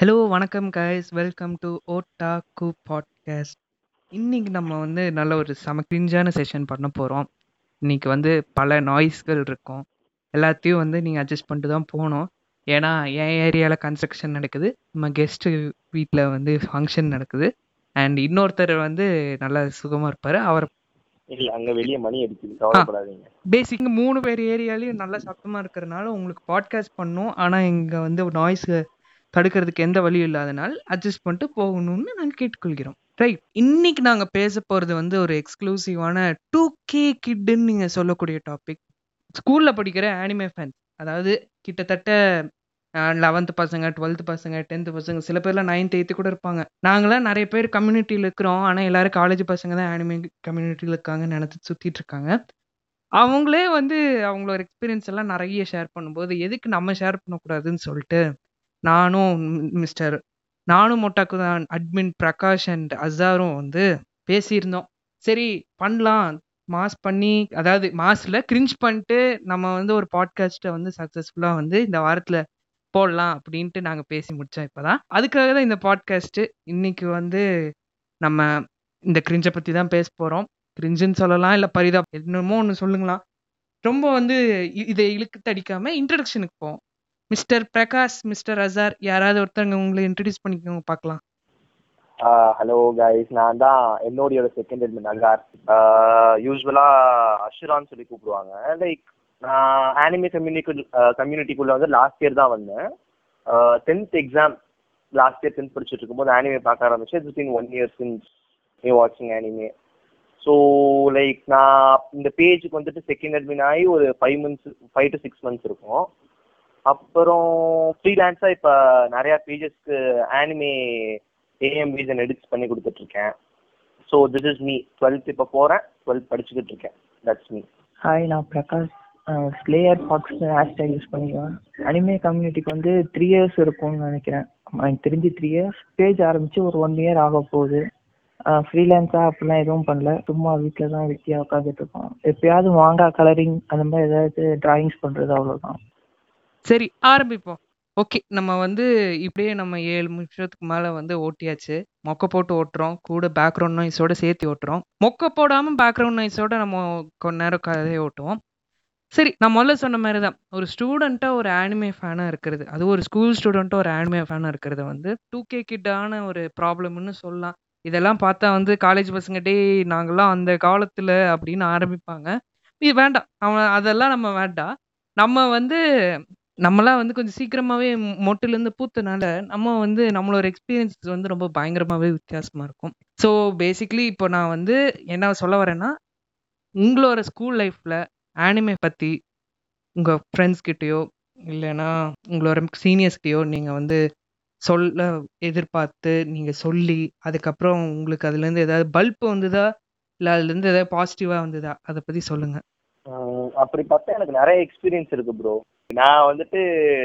Hello வணக்கம் guys, welcome to ஓட்டா கூ பாட்காஸ்ட். இன்னைக்கு நம்ம நல்ல ஒரு கிரிஞ்சான செஷன் பண்ண போகிறோம். இன்னைக்கு பல நாய்ஸ்கள் இருக்கும், எல்லாத்தையும் நீங்கள் அட்ஜஸ்ட் பண்ணிட்டு தான் போகணும். ஏன்னா என் ஏரியாவில் கன்ஸ்ட்ரக்ஷன் நடக்குது, நம்ம கெஸ்ட்டு வீட்டில் ஃபங்க்ஷன் நடக்குது, அண்ட் இன்னொருத்தர் நல்லா சுகமாக இருப்பார். அவர் இல்ல அங்க வெளிய மணி அடிக்குது, கவலைப்படாதீங்க. பேசிக் 3 பேர் ஏரியாலையும் நல்லா சத்தமாக இருக்கிறனால உங்களுக்கு பாட்காஸ்ட் பண்ணோம். ஆனால் இங்கே நாய்ஸ் தடுக்கிறதுக்கு எந்த வழியும் இல்லாதனால் அட்ஜஸ்ட் பண்ணிட்டு போகணும்னு நாங்கள் கேட்டுக்கொள்கிறோம். ரைட், இன்னைக்கு நாங்கள் பேச போகிறது ஒரு எக்ஸ்க்ளூசிவான 2K கிட்டுன்னு நீங்கள் சொல்லக்கூடிய டாபிக். ஸ்கூலில் படிக்கிற ஆனிமே ஃபேன்ஸ், அதாவது கிட்டத்தட்ட 11th பசங்க, 12th பசங்க, 10th பசங்க, சில பேர்லாம் 9th 8th கூட இருப்பாங்க. நாங்களாம் நிறைய பேர் கம்யூனிட்டியில் இருக்கிறோம். ஆனால் எல்லாரும் காலேஜ் பசங்க தான் ஆனிமே கம்யூனிட்டியில் இருக்காங்கன்னு நினச்சிட்டு சுற்றிட்டு இருக்காங்க. அவங்களே அவங்களோட எக்ஸ்பீரியன்ஸ் எல்லாம் நிறைய ஷேர் பண்ணும்போது எதுக்கு நம்ம ஷேர் பண்ணக்கூடாதுன்னு சொல்லிட்டு நானும் மிஸ்டர் நானும் மொட்டாக்கு தான் அட்மின் பிரகாஷ் அண்ட் அசாரும் பேசியிருந்தோம். சரி பண்ணலாம், மாஸ் பண்ணி, அதாவது மாஸில் கிரிஞ்ச் பண்ணிட்டு நம்ம ஒரு பாட்காஸ்ட்டை சக்ஸஸ்ஃபுல்லாக இந்த வாரத்தில் போடலாம் அப்படின்ட்டு நாங்கள் பேசி முடித்தோம். இப்போ தான் அதுக்காக தான் இந்த பாட்காஸ்ட்டு. இன்றைக்கி நம்ம இந்த கிரிஞ்சை பற்றி தான் பேச போகிறோம். கிரிஞ்சுன்னு சொல்லலாம், இல்லை பரிதா என்னமோ ஒன்று சொல்லுங்களா. ரொம்ப இதை இழுக்கு தடிக்காமல் இன்ட்ரடக்ஷனுக்கு போவோம். மிஸ்டர் பிரகாஷ், மிஸ்டர் அசார், யாராவது ஒருத்தவங்க உங்களை இன்ட்ரடியூஸ் பண்ணிக்கோங்க பார்க்கலாம். ஹலோ கைஸ், நான் தான் என்னோடைய செகண்ட் அட்மின் அசார். யூஸ்வலா அஷுரான்னு சொல்லி கூப்பிடுவாங்க. லைக் நான் ஆனிமே கம்யூனிட்டிக்குள்ள லாஸ்ட் இயர் தான் வந்தேன். 10th exam last year 10th படிச்சுட்டு இருக்கும்போது ஆனிமே பார்க்க ஆரம்பிச்சேன். It's been 1 year since me வாட்சிங் ஆனிமே. ஸோ லைக் நான் இந்த பேஜுக்கு செகண்ட் அட்மின் ஆகி ஒரு 5 to 6 months இருக்கும். அப்புறம் ஃப்ரீலான்ஸா இப்ப நிறைய பேஜஸ்க்கு ஆனிமே ஏஎம் ரீசன் எடிட்ஸ் பண்ணி கொடுத்துட்டு இருக்கேன். So this is me. 12th இப்போ போறேன், 12th படிச்சுக்கிட்டு இருக்கேன். That's me. ஹாய், நான் Prakash. Slayer box hashtag use பண்ணிக்குவேன். அனிமே கம்யூனிட்டிக்கு 3 years இருக்கும்னு நினைக்கிறேன். எனக்கு தெரிஞ்சு 3 years. பேஜ் ஆரம்பிச்சு ஒரு 1 year ஆக போகுது. ஃப்ரீலான்ஸா அப்படிலாம் எதுவும் பண்ணல, சும்மா வீட்டில் தான் வெட்டியா உட்காந்துட்டு இருக்கோம். எப்பயாவது வாங்கா கலரிங் அந்த மாதிரி ஏதாவது டிராயிங்ஸ் பண்றது, அவ்வளோதான். சரி, ஆரம்பிப்போம். ஓகே, நம்ம இப்படியே நம்ம 7 நிமிஷத்துக்கு மேலே ஓட்டியாச்சு. மொக்கை போட்டு ஓட்டுறோம், கூட பேக்ரவுண்ட் நாய்ஸோடு சேர்த்து ஓட்டுறோம். மொக்கை போடாமல் பேக்ரவுண்ட் நாய்ஸோடு நம்ம கொஞ்ச நேரம் கதையை ஓட்டுவோம். சரி, நான் முதல்ல சொன்ன மாதிரி தான், ஒரு ஸ்டூடெண்ட்டாக ஒரு ஆனிமே ஃபேனாக இருக்கிறது, அது ஒரு ஸ்கூல் ஸ்டூடெண்ட்டாக ஒரு ஆனிமே ஃபேனாக இருக்கிறது 2K கிட்டான ஒரு ப்ராப்ளம்னு சொல்லலாம். இதெல்லாம் பார்த்தா காலேஜ் பசங்க டே நாங்களாம் அந்த காலத்தில் அப்படின்னு ஆரம்பிப்பாங்க. இது வேண்டாம், அவன் அதெல்லாம் நம்ம வேண்டாம். நம்ம நம்மளாம் கொஞ்சம் சீக்கிரமாகவே மொட்டிலேருந்து பூத்தனால நம்ம நம்மளோட எக்ஸ்பீரியன்ஸ் ரொம்ப பயங்கரமாகவே வித்தியாசமாக இருக்கும். ஸோ பேசிக்லி இப்போ நான் என்ன சொல்ல வரேன்னா, உங்களோட ஸ்கூல் லைஃப்பில் ஆனிமே பற்றி உங்கள் ஃப்ரெண்ட்ஸ்கிட்டயோ இல்லைன்னா உங்களோட சீனியர்ஸ்கிட்டயோ நீங்கள் சொல்ல எதிர்பார்த்து நீங்கள் சொல்லி, அதுக்கப்புறம் உங்களுக்கு அதுலேருந்து ஏதாவது பல்ப் வந்ததா, இல்லை அதுலேருந்து ஏதாவது பாசிட்டிவாக வந்ததா, அதை பற்றி சொல்லுங்கள். அப்படி பார்த்தா எனக்கு நிறைய எக்ஸ்பீரியன்ஸ் இருக்கு ப்ரோ. நான்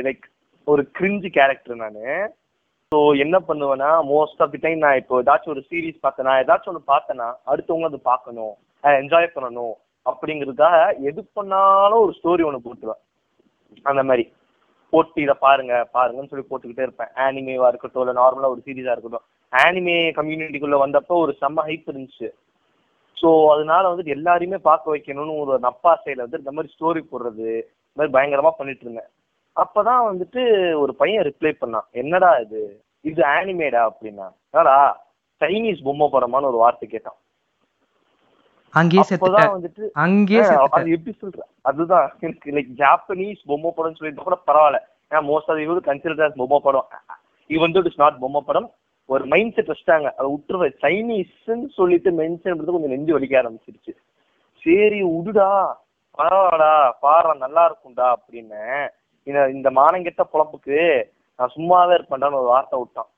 லைக் ஒரு கிரிஞ்சு கேரக்டர் நான். ஸோ என்ன பண்ணுவேன்னா, மோஸ்ட் ஆஃப் தி டைம் நான் இப்போ ஏதாச்சும் ஒரு சீரீஸ் பார்த்தேன், நான் ஏதாச்சும் ஒன்று பார்த்தேன்னா அடுத்தவங்க அதை பார்க்கணும், அதை என்ஜாய் பண்ணணும் அப்படிங்கிறதுக்காக எது பண்ணாலும் ஒரு ஸ்டோரி ஒன்று போட்டுருவேன். அந்த மாதிரி போட்டு இதை பாருங்க பாருங்கன்னு சொல்லி போட்டுக்கிட்டே இருப்பேன். ஆனிமேவா இருக்கட்டும், இல்லை நார்மலாக ஒரு சீரீஸாக இருக்கட்டும். ஆனிமே கம்யூனிட்டிக்குள்ளே வந்தப்போ ஒரு செம்ம ஹைப் இருந்துச்சு. ஸோ அதனால எல்லாரையுமே பார்க்க வைக்கணும்னு ஒரு நப்பா சைடில் இந்த மாதிரி ஸ்டோரி போடுறது, இந்த மாதிரி பயங்கரமாக பண்ணிட்டு இருந்தேன். அப்போதான் ஒரு பையன் ரிப்ளை பண்ணான், என்னடா இது இது ஆனிமேடா அப்படின்னா, என்னடா சைனீஸ் பொம்மை படமான்னு ஒரு வார்த்தை கேட்டான். அப்போதான் அது எப்படி சொல்ற, அதுதான் எனக்கு லைக் ஜாப்பனீஸ் பொம்மை படம்னு சொல்லிட்டு கூட பரவாயில்ல, ஏன்னா மோஸ்ட் ஆஃப் இவரு கன்சிடர் பொம்மை படம், இட் இஸ் நாட் பொம்மை படம். ஒரு மைண்ட் செட் வச்சுட்டாங்க, அதை விட்டுருவ. சைனீஸ்ன்னு சொல்லிட்டு மென்ஷன் பண்றது கொஞ்சம் நெஞ்சு வலிக்க ஆரம்பிச்சிருச்சு. சரி விடுடா, பரவாயில்லடா, பாரு நல்லா இருக்கும்டா அப்படின்னு இந்த மானங்கெட்ட பொழப்புக்கு நான் சும்மாவே இருப்பேன்டான்னு ஒரு வார்த்தை விட்டான்.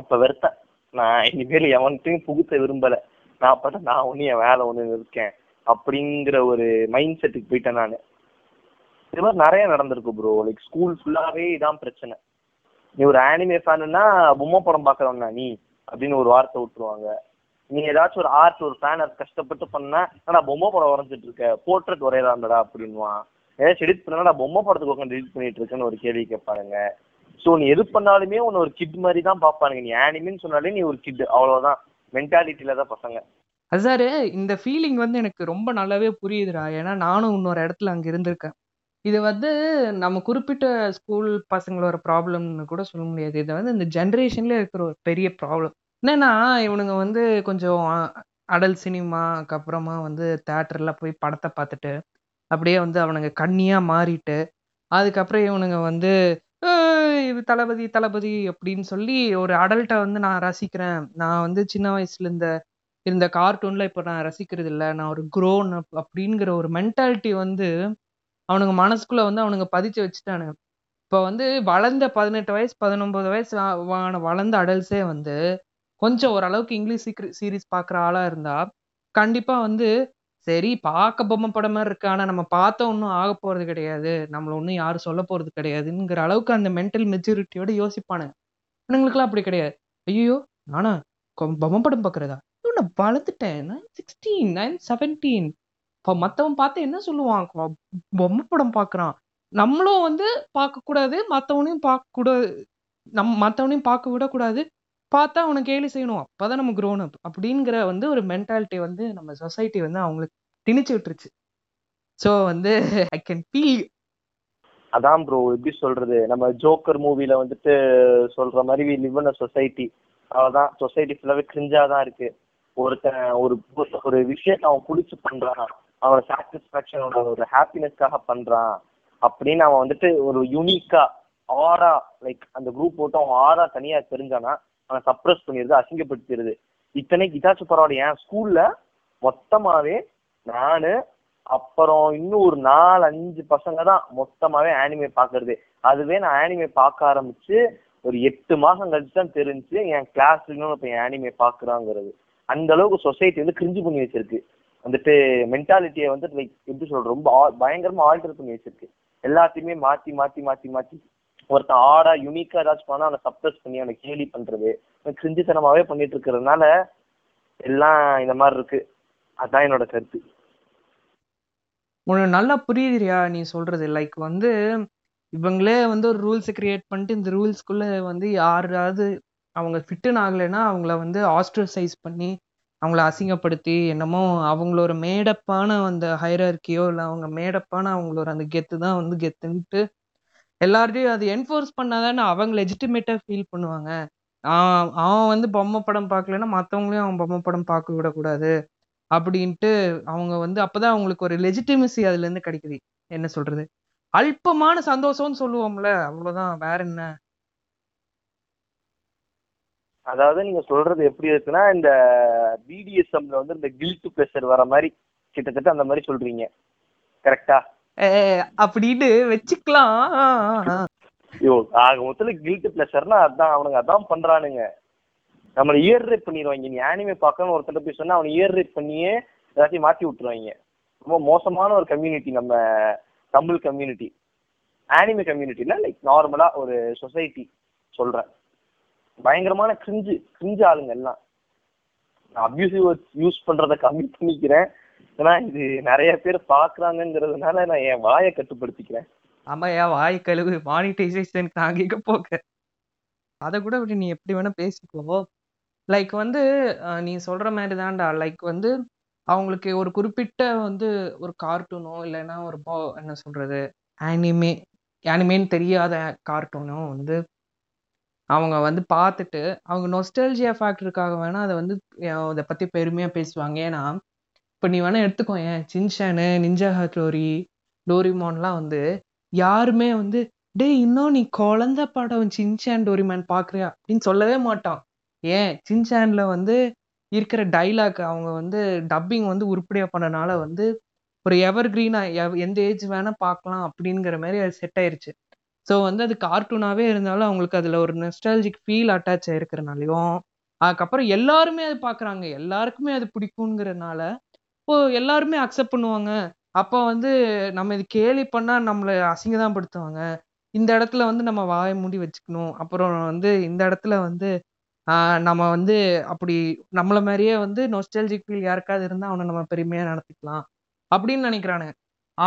அப்ப வெறுத்தேன், நான் இனிமேல் எவன்ட்டையும் புகுத்த விரும்பல, நான் பார்த்தா நான் ஒன்று என் வேலை ஒன்று இருக்கேன் அப்படிங்கிற ஒரு மைண்ட் செட்டுக்கு போயிட்டேன் நான். இது மாதிரி நிறைய நடந்திருக்கு ப்ரோ. லைக் ஸ்கூல் ஃபுல்லாவே இதான் பிரச்சனை. நீ ஒரு ஆனிமே ஃபேனுன்னா பொம்மை படம் பார்க்குறவனா நீ அப்படின்னு ஒரு வார்த்தை விட்டுருவாங்க. நீ ஏதாச்சும் ஒரு ஆர்ட், ஒரு ஃபேன் ஆர்ட் கஷ்டப்பட்டு பண்ணா, நான் பொம்மை படம் வரைஞ்சிட்டு இருக்கேன், போர்ட்ரேட் வரையலாம் இருந்தடா அப்படின்வான். ஏதாச்சும் எடிட் பண்ணா, நான் பொம்மை படத்துக்கு உட்காந்து எடிட் பண்ணிட்டு இருக்கேன்னு ஒரு கேள்வி கேட்பாருங்க. ஸோ நீ எது பண்ணாலுமே உன்னை ஒரு கிட் மாதிரி தான் பார்ப்பானுங்க. நீ ஆனிமின்னு சொன்னாலே நீ ஒரு கிட், அவ்வளோதான் மென்டாலிட்டியில தான் பசங்க. அது சார் இந்த ஃபீலிங் வந்து எனக்கு ரொம்ப நல்லாவே புரியுதுடா. ஏன்னா நானும் இன்னொரு இடத்துல அங்கே இருந்திருக்கேன். இது வந்து நம்ம குறிப்பிட்ட ஸ்கூல் பசங்களோட ப்ராப்ளம்னு கூட சொல்ல முடியாது. இதை வந்து இந்த ஜென்ரேஷன்லேயே இருக்கிற ஒரு பெரிய ப்ராப்ளம் என்னன்னா, இவனுங்க வந்து கொஞ்சம் அடல் சினிமாக்கு அப்புறமா வந்து தேட்டரில் போய் படத்தை பார்த்துட்டு அப்படியே வந்து அவனுங்க கண்ணியாக மாறிட்டு, அதுக்கப்புறம் இவனுங்க வந்து இது தளபதி தளபதி அப்படின்னு சொல்லி ஒரு அடல்ட்டை வந்து நான் ரசிக்கிறேன், நான் வந்து சின்ன வயசுல இந்த கார்ட்டூன்ல இப்போ நான் ரசிக்கிறது இல்லை, நான் ஒரு க்ரோன் அப் அப்படிங்கிற ஒரு மென்டாலிட்டி வந்து அவனுங்க மனசுக்குள்ள வந்து அவனுங்க பதிச்சு வச்சுட்டானுங்க. இப்போ வந்து வளர்ந்த 18 வயசு 19 வயசு வளர்ந்த அடல்ஸே வந்து கொஞ்சம் ஓரளவுக்கு இங்கிலீஷ் சீரீஸ் பார்க்குற ஆளாக இருந்தால் கண்டிப்பாக வந்து சரி பார்க்க பொம்மை படம் மாதிரி இருக்கு, ஆனால் நம்ம பார்த்தோம் ஒன்றும் ஆக போகிறது கிடையாது, நம்மளை ஒன்றும் யாரும் சொல்ல போகிறது கிடையாதுங்கிற அளவுக்கு அந்த மென்டல் மெச்சூரிட்டியோடு யோசிப்பானுங்க. இவங்களுக்குலாம் அப்படி கிடையாது. ஐயோ நானா பொம்மை படம் பார்க்குறதா, நான் வளர்ந்துட்டேன், நான் 16 நான் 17, இப்போ மற்றவன் பார்த்து என்ன சொல்லுவான், பொம்மை படம் பார்க்குறான், நம்மளும் வந்து பார்க்கக்கூடாது, மற்றவனையும் பார்க்கக்கூடாது, மற்றவனையும் பார்க்க விடக்கூடாது, பார்த்தா அவனை கேலி செய்யணும், அப்போதான் நம்ம க்ரோன் அப் அப்படிங்கிற வந்து ஒரு மென்டாலிட்டி வந்து நம்ம சொசைட்டி வந்து அவங்களுக்கு திணிச்சு விட்டுருச்சு. ஸோ வந்து ஐ கேன் ஃபீல். அதான் ப்ரோ எப்படி சொல்றது, நம்ம ஜோக்கர் மூவில வந்துட்டு சொல்ற மாதிரி we live in a society. அதான் சொசைட்டி ஃபுல்லாவே கிரிஞ்சாதான் இருக்கு. ஒருத்தன் ஒரு விஷயத்தை அவன் குடிச்சு பண்றான், அவன் சாட்டிஸ்ஃபேக்ஷனோட ஒரு ஹாப்பினஸ்க்காக பண்றான் அப்படின்னு அவன் வந்துட்டு ஒரு யூனிக்கா ஆரா லைக் அந்த குரூப் போட்டு அவன் ஆரா தனியா தெரிஞ்சானா அவன் சப்ரஸ் பண்ணிடுது, அசிங்கப்படுத்திடுது. இத்தனைக்கு இதாச்சு பரவாயில்ல. என் ஸ்கூல்ல மொத்தமாவே நானு அப்புறம் இன்னும் ஒரு 4-5 பசங்க தான் மொத்தமாவே ஆனிமே பாக்குறது. அதுவே நான் ஆனிமே பார்க்க ஆரம்பிச்சு ஒரு 8 மாசம் கழிச்சு தான் தெரிஞ்சு என் கிளாஸ் இப்ப என் ஆனிமே பாக்குறாங்கிறது. அந்த அளவுக்கு சொசைட்டி வந்து கிரிஞ்சு பண்ணி வச்சிருக்கு, வந்துட்டு மென்டாலிட்டியை வந்து லைக் எப்படி சொல்ற ரொம்ப பயங்கரமா ஆல்டர் பண்ணி வச்சிருக்கு. எல்லாத்தையுமே மாத்தி மாத்தி மாத்தி மாத்தி ஒருத்தன் ஆடா யூனிக்கா ஏதாச்சும் பண்ணா அவனை சப்ரஸ் பண்ணி அவனை கேலி பண்றது கிரிஞ்சுத்தனமாவே பண்ணிட்டு இருக்கிறதுனால எல்லாம் இந்த மாதிரி இருக்கு. அதான் என்னோட கருத்து. உனக்கு நல்லா புரியுதுரியா நீ சொல்றது. லைக் வந்து இவங்களே வந்து ஒரு ரூல்ஸை கிரியேட் பண்ணிட்டு இந்த ரூல்ஸ்குள்ள வந்து யாராவது அவங்க ஃபிட்டுன்னு ஆகலைன்னா அவங்கள வந்து ஆஸ்ட்ரசைஸ் பண்ணி அவங்கள அசிங்கப்படுத்தி என்னமோ அவங்களோட மேடப்பான அந்த ஹைரார்க்கியோ இல்லை அவங்க மேடப்பான அவங்களோட அந்த கெத்து தான் வந்து கெத்துன்ட்டு எல்லார்டையும் அது என்ஃபோர்ஸ் பண்ணாதானே அவங்க லெஜிட்டிமேட்டாக ஃபீல் பண்ணுவாங்க. அவன் வந்து பொம்மை படம் பார்க்கலன்னா மற்றவங்களையும் அவன் பொம்மை படம் பார்க்க விடக்கூடாது அப்படின்ட்டு அவங்க வந்து அப்போதான் அவங்களுக்கு ஒரு லெஜிட்டிமசி அதுலேருந்து கிடைக்குது. என்ன சொல்றது, அல்பமான சந்தோஷம்னு சொல்லுவோம்ல, அவ்வளோதான், வேற என்ன. அதாவது நீங்க சொல்றது எப்படி இருக்குன்னா இந்த பிடிஎஸ்எம்ல வந்து இந்த கில்ட் பிளஷர் வர மாதிரி கிட்டத்தட்ட அந்த மாதிரி சொல்றீங்க கரெக்டா அப்படின்னு வச்சுக்கலாம். ஐயோ ஆக மொத்தத்துல கில்ட் பிளஷர்னா அதான், அவனுங்க அதான் பண்றானுங்க, நம்மளை இயர் ரேப் பண்ணிடுவாங்க. நீ ஆனிமே பார்க்கணும்னு ஒருத்தர் போய் சொன்னா அவனை இயர் ரேப் பண்ணியே எல்லாத்தையும் மாற்றி விட்டுருவாங்க. ரொம்ப மோசமான ஒரு கம்யூனிட்டி நம்ம தமிழ் கம்யூனிட்டி, ஆனிமே கம்யூனிட்டில லைக் நார்மலா ஒரு சொசைட்டி சொல்றேன் பயங்கரமான கிரிஞ்சு கிரிஞ்சு ஆளுங்க எல்லாம். நான் அப்யூசிவ் வேர்ட்ஸ் யூஸ் பண்றதை கம்மி பண்ணிக்கிறேன், ஏன்னா இது நிறைய பேர் பாக்குறாங்கிறதுனால நான் என் வாயை கட்டுப்படுத்திக்கிறேன். ஆமா என் வாய் கழுவு, மானிட்டைசேஷனுக்கு நான் கேட்க போக அதை கூட விட்டு நீ எப்படி வேணா பேசிக்கோ. லைக் வந்து நீ சொல்ற மாதிரி தான்டா, லைக் வந்து அவங்களுக்கு ஒரு குறிப்பிட்ட வந்து ஒரு கார்ட்டூனோ இல்லைன்னா ஒரு என்ன சொல்றது ஆனிமேன்னு தெரியாத கார்ட்டூனோ வந்து அவங்க வந்து பார்த்துட்டு அவங்க நொஸ்டால்ஜியா ஃபேக்டருக்காக வேணா அதை வந்து அதை பற்றி பெருமையாக பேசுவாங்க. ஏன்னா இப்போ நீ வேணா எடுத்துக்கோ ஏன் சின்சானு நிஞ்சா ஹட்டோரி டோரிமான்லாம் வந்து யாருமே வந்து டே இன்னும் நீ குழந்த படம் சின்சான் டோரிமான் பார்க்குறியா அப்படின்னு சொல்லவே மாட்டான். ஏன் சின்சான்ல வந்து இருக்கிற டைலாக் அவங்க வந்து டப்பிங் வந்து உருப்படியாக பண்ணனால வந்து ஒரு எவர் க்ரீனாக எந்த ஏஜ் வேணால் பார்க்கலாம் அப்படிங்கிற மாதிரி அது செட் ஆயிடுச்சு. ஸோ வந்து அது கார்ட்டூனாகவே இருந்தாலும் அவங்களுக்கு அதில் ஒரு நெஸ்டாலஜிக் ஃபீல் அட்டாச் ஆகிருக்கிறனாலையும் அதுக்கப்புறம் எல்லாருமே அது பார்க்குறாங்க, எல்லாருக்குமே அது பிடிக்குங்கிறதுனால இப்போ எல்லாருமே அக்செப்ட் பண்ணுவாங்க. அப்போ வந்து நம்ம இது கேலி பண்ணால் நம்மளை அசிங்கதான் படுத்துவாங்க, இந்த இடத்துல வந்து நம்ம வாய மூடி வச்சுக்கணும், அப்புறம் வந்து இந்த இடத்துல வந்து நம்ம வந்து அப்படி நம்மளை மாதிரியே வந்து நொஸ்டாலஜிக் ஃபீல் யாருக்காவது இருந்தால் அவனை நம்ம பெருமையாக நடத்திக்கலாம் அப்படின்னு நினைக்கிறானுங்க.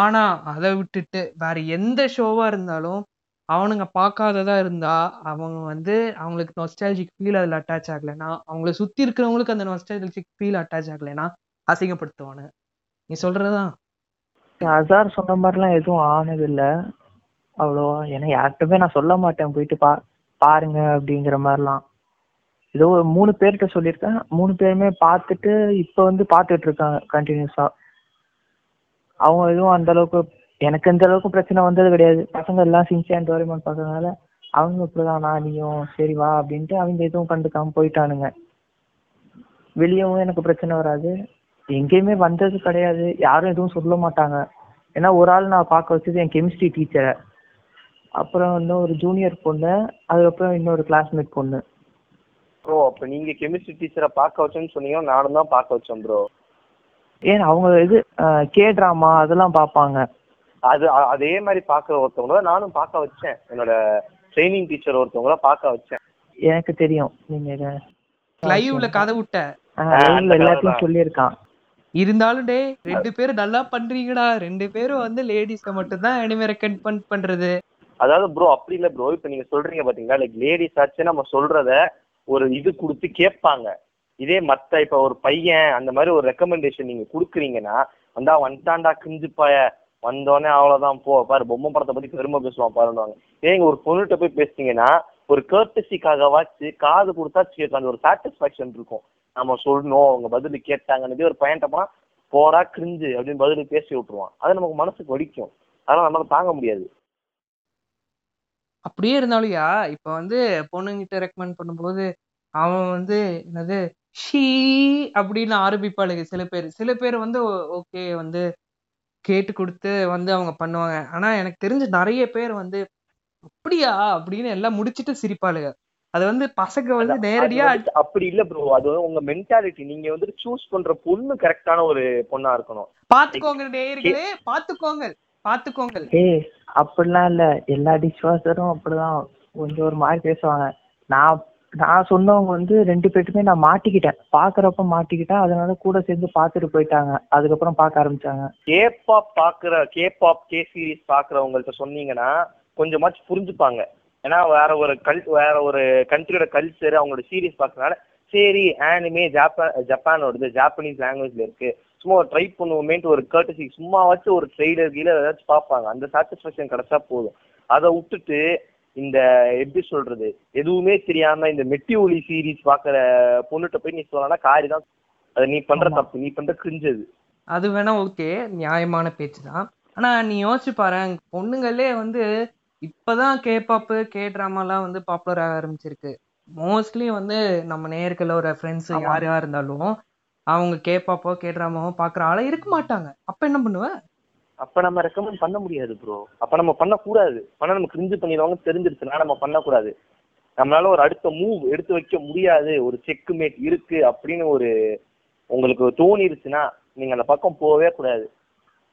ஆனால் அதை விட்டுட்டு வேற எந்த ஷோவாக இருந்தாலும் அவனுங்க பார்க்காததா இருந்தா அவங்க அவங்களுக்கு நொஸ்டாலஜிக் ஃபீல் அதில் அட்டாச் ஆகலைன்னா, அவங்கள சுற்றி இருக்கிறவங்களுக்கு அந்த நொஸ்டாலஜிக் ஃபீல் அட்டாச் ஆகலைன்னா அசிங்கப்படுத்துவானு. நீ சொல்றதுதான் அசார் சொன்ன மாதிரிலாம் எதுவும் ஆனது இல்லை அவ்வளோவா. ஏன்னா யார்கிட்டமே நான் சொல்ல மாட்டேன் போயிட்டு பாருங்க அப்படிங்கிற மாதிரிலாம். ஏதோ 3 பேர்கிட்ட சொல்லியிருக்கேன், 3 பேருமே பார்த்துட்டு இப்போ பார்த்துட்டு இருக்காங்க கண்டினியூஸா. அவங்க எதுவும் அந்த அளவுக்கு எனக்கு எந்த அளவுக்கு பிரச்சனை வந்தது கிடையாது. பசங்க எல்லாம் சின்சியர் டோரிமான் பார்க்கறதுனால அவங்க இப்படிதான் நானியும் சரி வா அப்படின்ட்டு அவங்க எதுவும் கண்டுக்காம போயிட்டானுங்க. வெளியவும் எனக்கு பிரச்சனை வராது, எங்கேயுமே வந்தது கிடையாது, யாரும் எதுவும் சொல்ல மாட்டாங்க. ஏன்னா ஒரு ஆள் நான் பார்க்க வச்சது என் கெமிஸ்ட்ரி டீச்சரை, அப்புறம் ஒரு ஜூனியர் பொண்ணு, அதுக்கப்புறம் இன்னொரு கிளாஸ்மேட் பொண்ணு. ப்ரோ அப்போ நீங்கள் கெமிஸ்ட்ரி டீச்சரை பார்க்க வச்சோன்னு சொன்னீங்கன்னா நானும் தான் பார்க்க வச்சேன் ப்ரோ. ஏன் அவங்க கே ட்ராமா அதெல்லாம் பார்ப்பாங்க, அது அதே மாதிரி பார்க்குற ஒருத்தவங்கள நானும் பார்க்க வச்சேன். என்னோட ட்ரைனிங் டீச்சர் ஒருத்தவங்கள பார்க்க வச்சேன். எனக்கு தெரியும் நீங்கள் லைவ்ல கதை விட்ட எல்லாத்தையும் சொல்லியிருக்கான். இருந்தாலும் டே 2 பேரும் நல்லா பண்றீங்கடா, 2 பேரும் லேடிஸ்க்கு மட்டும் தான் அனிமே ரெக்கமெண்ட் பண்றது. அதாவது ப்ரோ அப்படி இல்லை ப்ரோ, இப்போ நீங்கள் சொல்றீங்க பார்த்தீங்களா, லைக் லேடிஸ் ஆச்சு நம்ம சொல்றத ஒரு இது கொடுத்து கேட்பாங்க. இதே மற்ற இப்போ ஒரு பையன் அந்த மாதிரி ஒரு ரெக்கமெண்டேஷன் நீங்கள் கொடுக்குறீங்கன்னா வந்துட்டாண்டா கிஞ்சுப்பாய வந்தோடனே அவ்வளோதான் போ பாரு பொம்மை படத்தை பற்றி பெருமை பேசுவான் பாருவாங்க. இதே ஒரு பொண்ணுகிட்ட போய் பேசுனீங்கன்னா ஒரு கர்ட்டசிக்காகவாச்சு காது கொடுத்தா கேட்கலாம், ஒரு சாட்டிஸ்ஃபேக்ஷன் இருக்கும். நம்ம சொல்லணும் அவங்க பதில் கேட்டாங்கன்னு ஒரு பையன்கிட்ட போனால் போடா கிரிஞ்சு அப்படின்னு பதில் பேசி விட்டுருவான். அது நமக்கு மனசுக்கு வலிக்கும், அதெல்லாம் நம்மளால தாங்க முடியாது. அப்படியே இருந்தாலும்யா இப்போ பொண்ணுங்கிட்ட ரெக்கமெண்ட் பண்ணும்போது அவன் என்னது ஷீ அப்படின்னு ஆரம்பிப்பாளுங்க சில பேர் ஓகே கேட்டு கொடுத்து அவங்க பண்ணுவாங்க. ஆனா எனக்கு தெரிஞ்ச நிறைய பேர் அப்படியா அப்படின்னு எல்லாம் முடிச்சுட்டு சிரிப்பாளுங்க. அது பசங்க நேரடியா அப்படி இல்ல ப்ரோ, அது உங்க மென்டாலிட்டி. நீங்க சூஸ் பண்ற பொண்ணு கரெக்டான ஒரு பொண்ணா இருக்கணும். பாத்துக்கோங்க நேயர்களே, பாத்துக்கோங்க. அப்படிலாம் இல்ல, எல்லா டிஷ்வாஷரும் அப்படிதான் கொஞ்சம் ஒரு மாதிரி பேசுவாங்க. நான் சொன்னவங்க 2 பேருக்குமே நான் மாட்டிக்கிட்டேன், பாக்குறப்ப மாட்டிக்கிட்டேன். அதனால கூட சேர்ந்து பாத்துட்டு போயிட்டாங்க, அதுக்கப்புறம் பார்க்க ஆரம்பிச்சாங்க. கேபாப் கே சீரீஸ் பாக்குறவங்கள்ட்ட சொன்னீங்கன்னா கொஞ்சமாச்சு புரிஞ்சுப்பாங்க. ஏன்னா வேற ஒரு கண்ட்ரியோட கல்ச்சர் அவங்களோட சீரீஸ் பாக்குறதுனால சரி ஆனிமே ஜப்பானோடது ஜாப்பனீஸ் லாங்குவேஜ்ல இருக்கு சும்மா ட்ரை பண்ணுவோமேன்ட்டு ஒரு கர்ட்டசி சும்மாவாச்சும் ஒரு ட்ரெய்லர் கீழே ஏதாச்சும் பார்ப்பாங்க. அந்த சாட்டிஸ்ஃபேக்ஷன் கிடைச்சா போதும். அதை விட்டுட்டு இந்த எப்படி சொல்றது எதுவுமே தெரியாம இந்த மெட்டிஒலி சீரீஸ் பாக்குற பொண்ணுகிட்ட போய் நீ சொல்லலாம் காரி தான், அது நீ பண்ற தப்பு, நீ பண்ற கிரிஞ்சது. அது வேணா ஓகே, நியாயமான பேச்சு தான். ஆனா நீ யோசிச்சு பாரு, பொண்ணுங்களே இப்பதான் கேபாப் கே டிராமாலாம் பாப்புலர் ஆக ஆரம்பிச்சிருக்கு. மோஸ்ட்லி நம்ம நேயர்களை ஒரு ஃப்ரெண்ட்ஸ் யாரா இருந்தாலும் அவங்க கேபாப்போ கே டிராமாவோ பாக்குற ஆளே இருக்க மாட்டாங்க. அப்ப என்ன பண்ணுவ? அப்ப நம்ம ரெக்கமெண்ட் பண்ண முடியாது ப்ரோ, அப்ப நம்ம பண்ணக்கூடாது. பண்ண நம்ம கிரிஞ்சு பண்ணிடுவாங்க தெரிஞ்சிருச்சுன்னா நம்ம பண்ணக்கூடாது. நம்மளால ஒரு அடுத்த மூவ் எடுத்து வைக்க முடியாது, ஒரு செக்குமேட் இருக்கு அப்படின்னு ஒரு உங்களுக்கு தோணிருச்சுன்னா நீங்க அந்த பக்கம் போகவே கூடாது.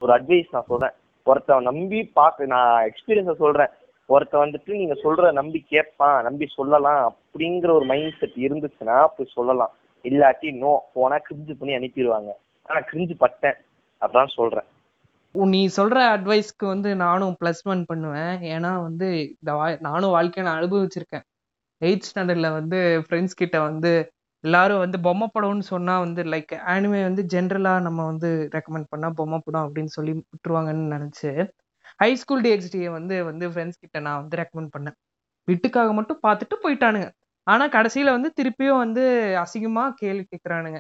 ஒரு அட்வைஸ் நான் சொல்றேன், ஒருத்தன் நம்பி பார்க்க, நான் எக்ஸ்பீரியன்ஸை சொல்றேன், ஒருத்தன் நீங்க சொல்ற நம்பி கேட்பான் நம்பி சொல்லலாம் அப்படிங்கிற ஒரு மைண்ட் செட் இருந்துச்சுன்னா போய் சொல்லலாம். இல்லாட்டி நோ போனா கிரிஞ்சு பண்ணி அனுப்பிடுவாங்க. ஆனா கிரிஞ்சு பட்டேன் அதான் சொல்றேன். நீ சொல்ற அட்வைஸ்க்கு நானும் பிளஸ் ஒன் பண்ணுவேன். ஏன்னா இந்த நானும் வாழ்க்கையை நான் அனுபவிச்சிருக்கேன். 8th ஸ்டாண்டர்ட்ல ஃப்ரெண்ட்ஸ் கிட்ட எல்லாரும் பொம்மை படம்னு சொன்னா லைக் ஆனிமே ஜென்ரலா நம்ம ரெக்கமெண்ட் பண்ணா பொம்மை படம் அப்படின்னு சொல்லி விட்டுருவாங்கன்னு நினைச்சு ஹைஸ்கூல் டிஎக்ஸ்டியை வந்து ஃப்ரெண்ட்ஸ் கிட்ட நான் ரெக்கமெண்ட் பண்ணேன். வீட்டுக்காக மட்டும் பார்த்துட்டு போயிட்டானுங்க. ஆனா கடைசியில திருப்பியும் அசிங்கமா கேள்வி கேட்கறானுங்க,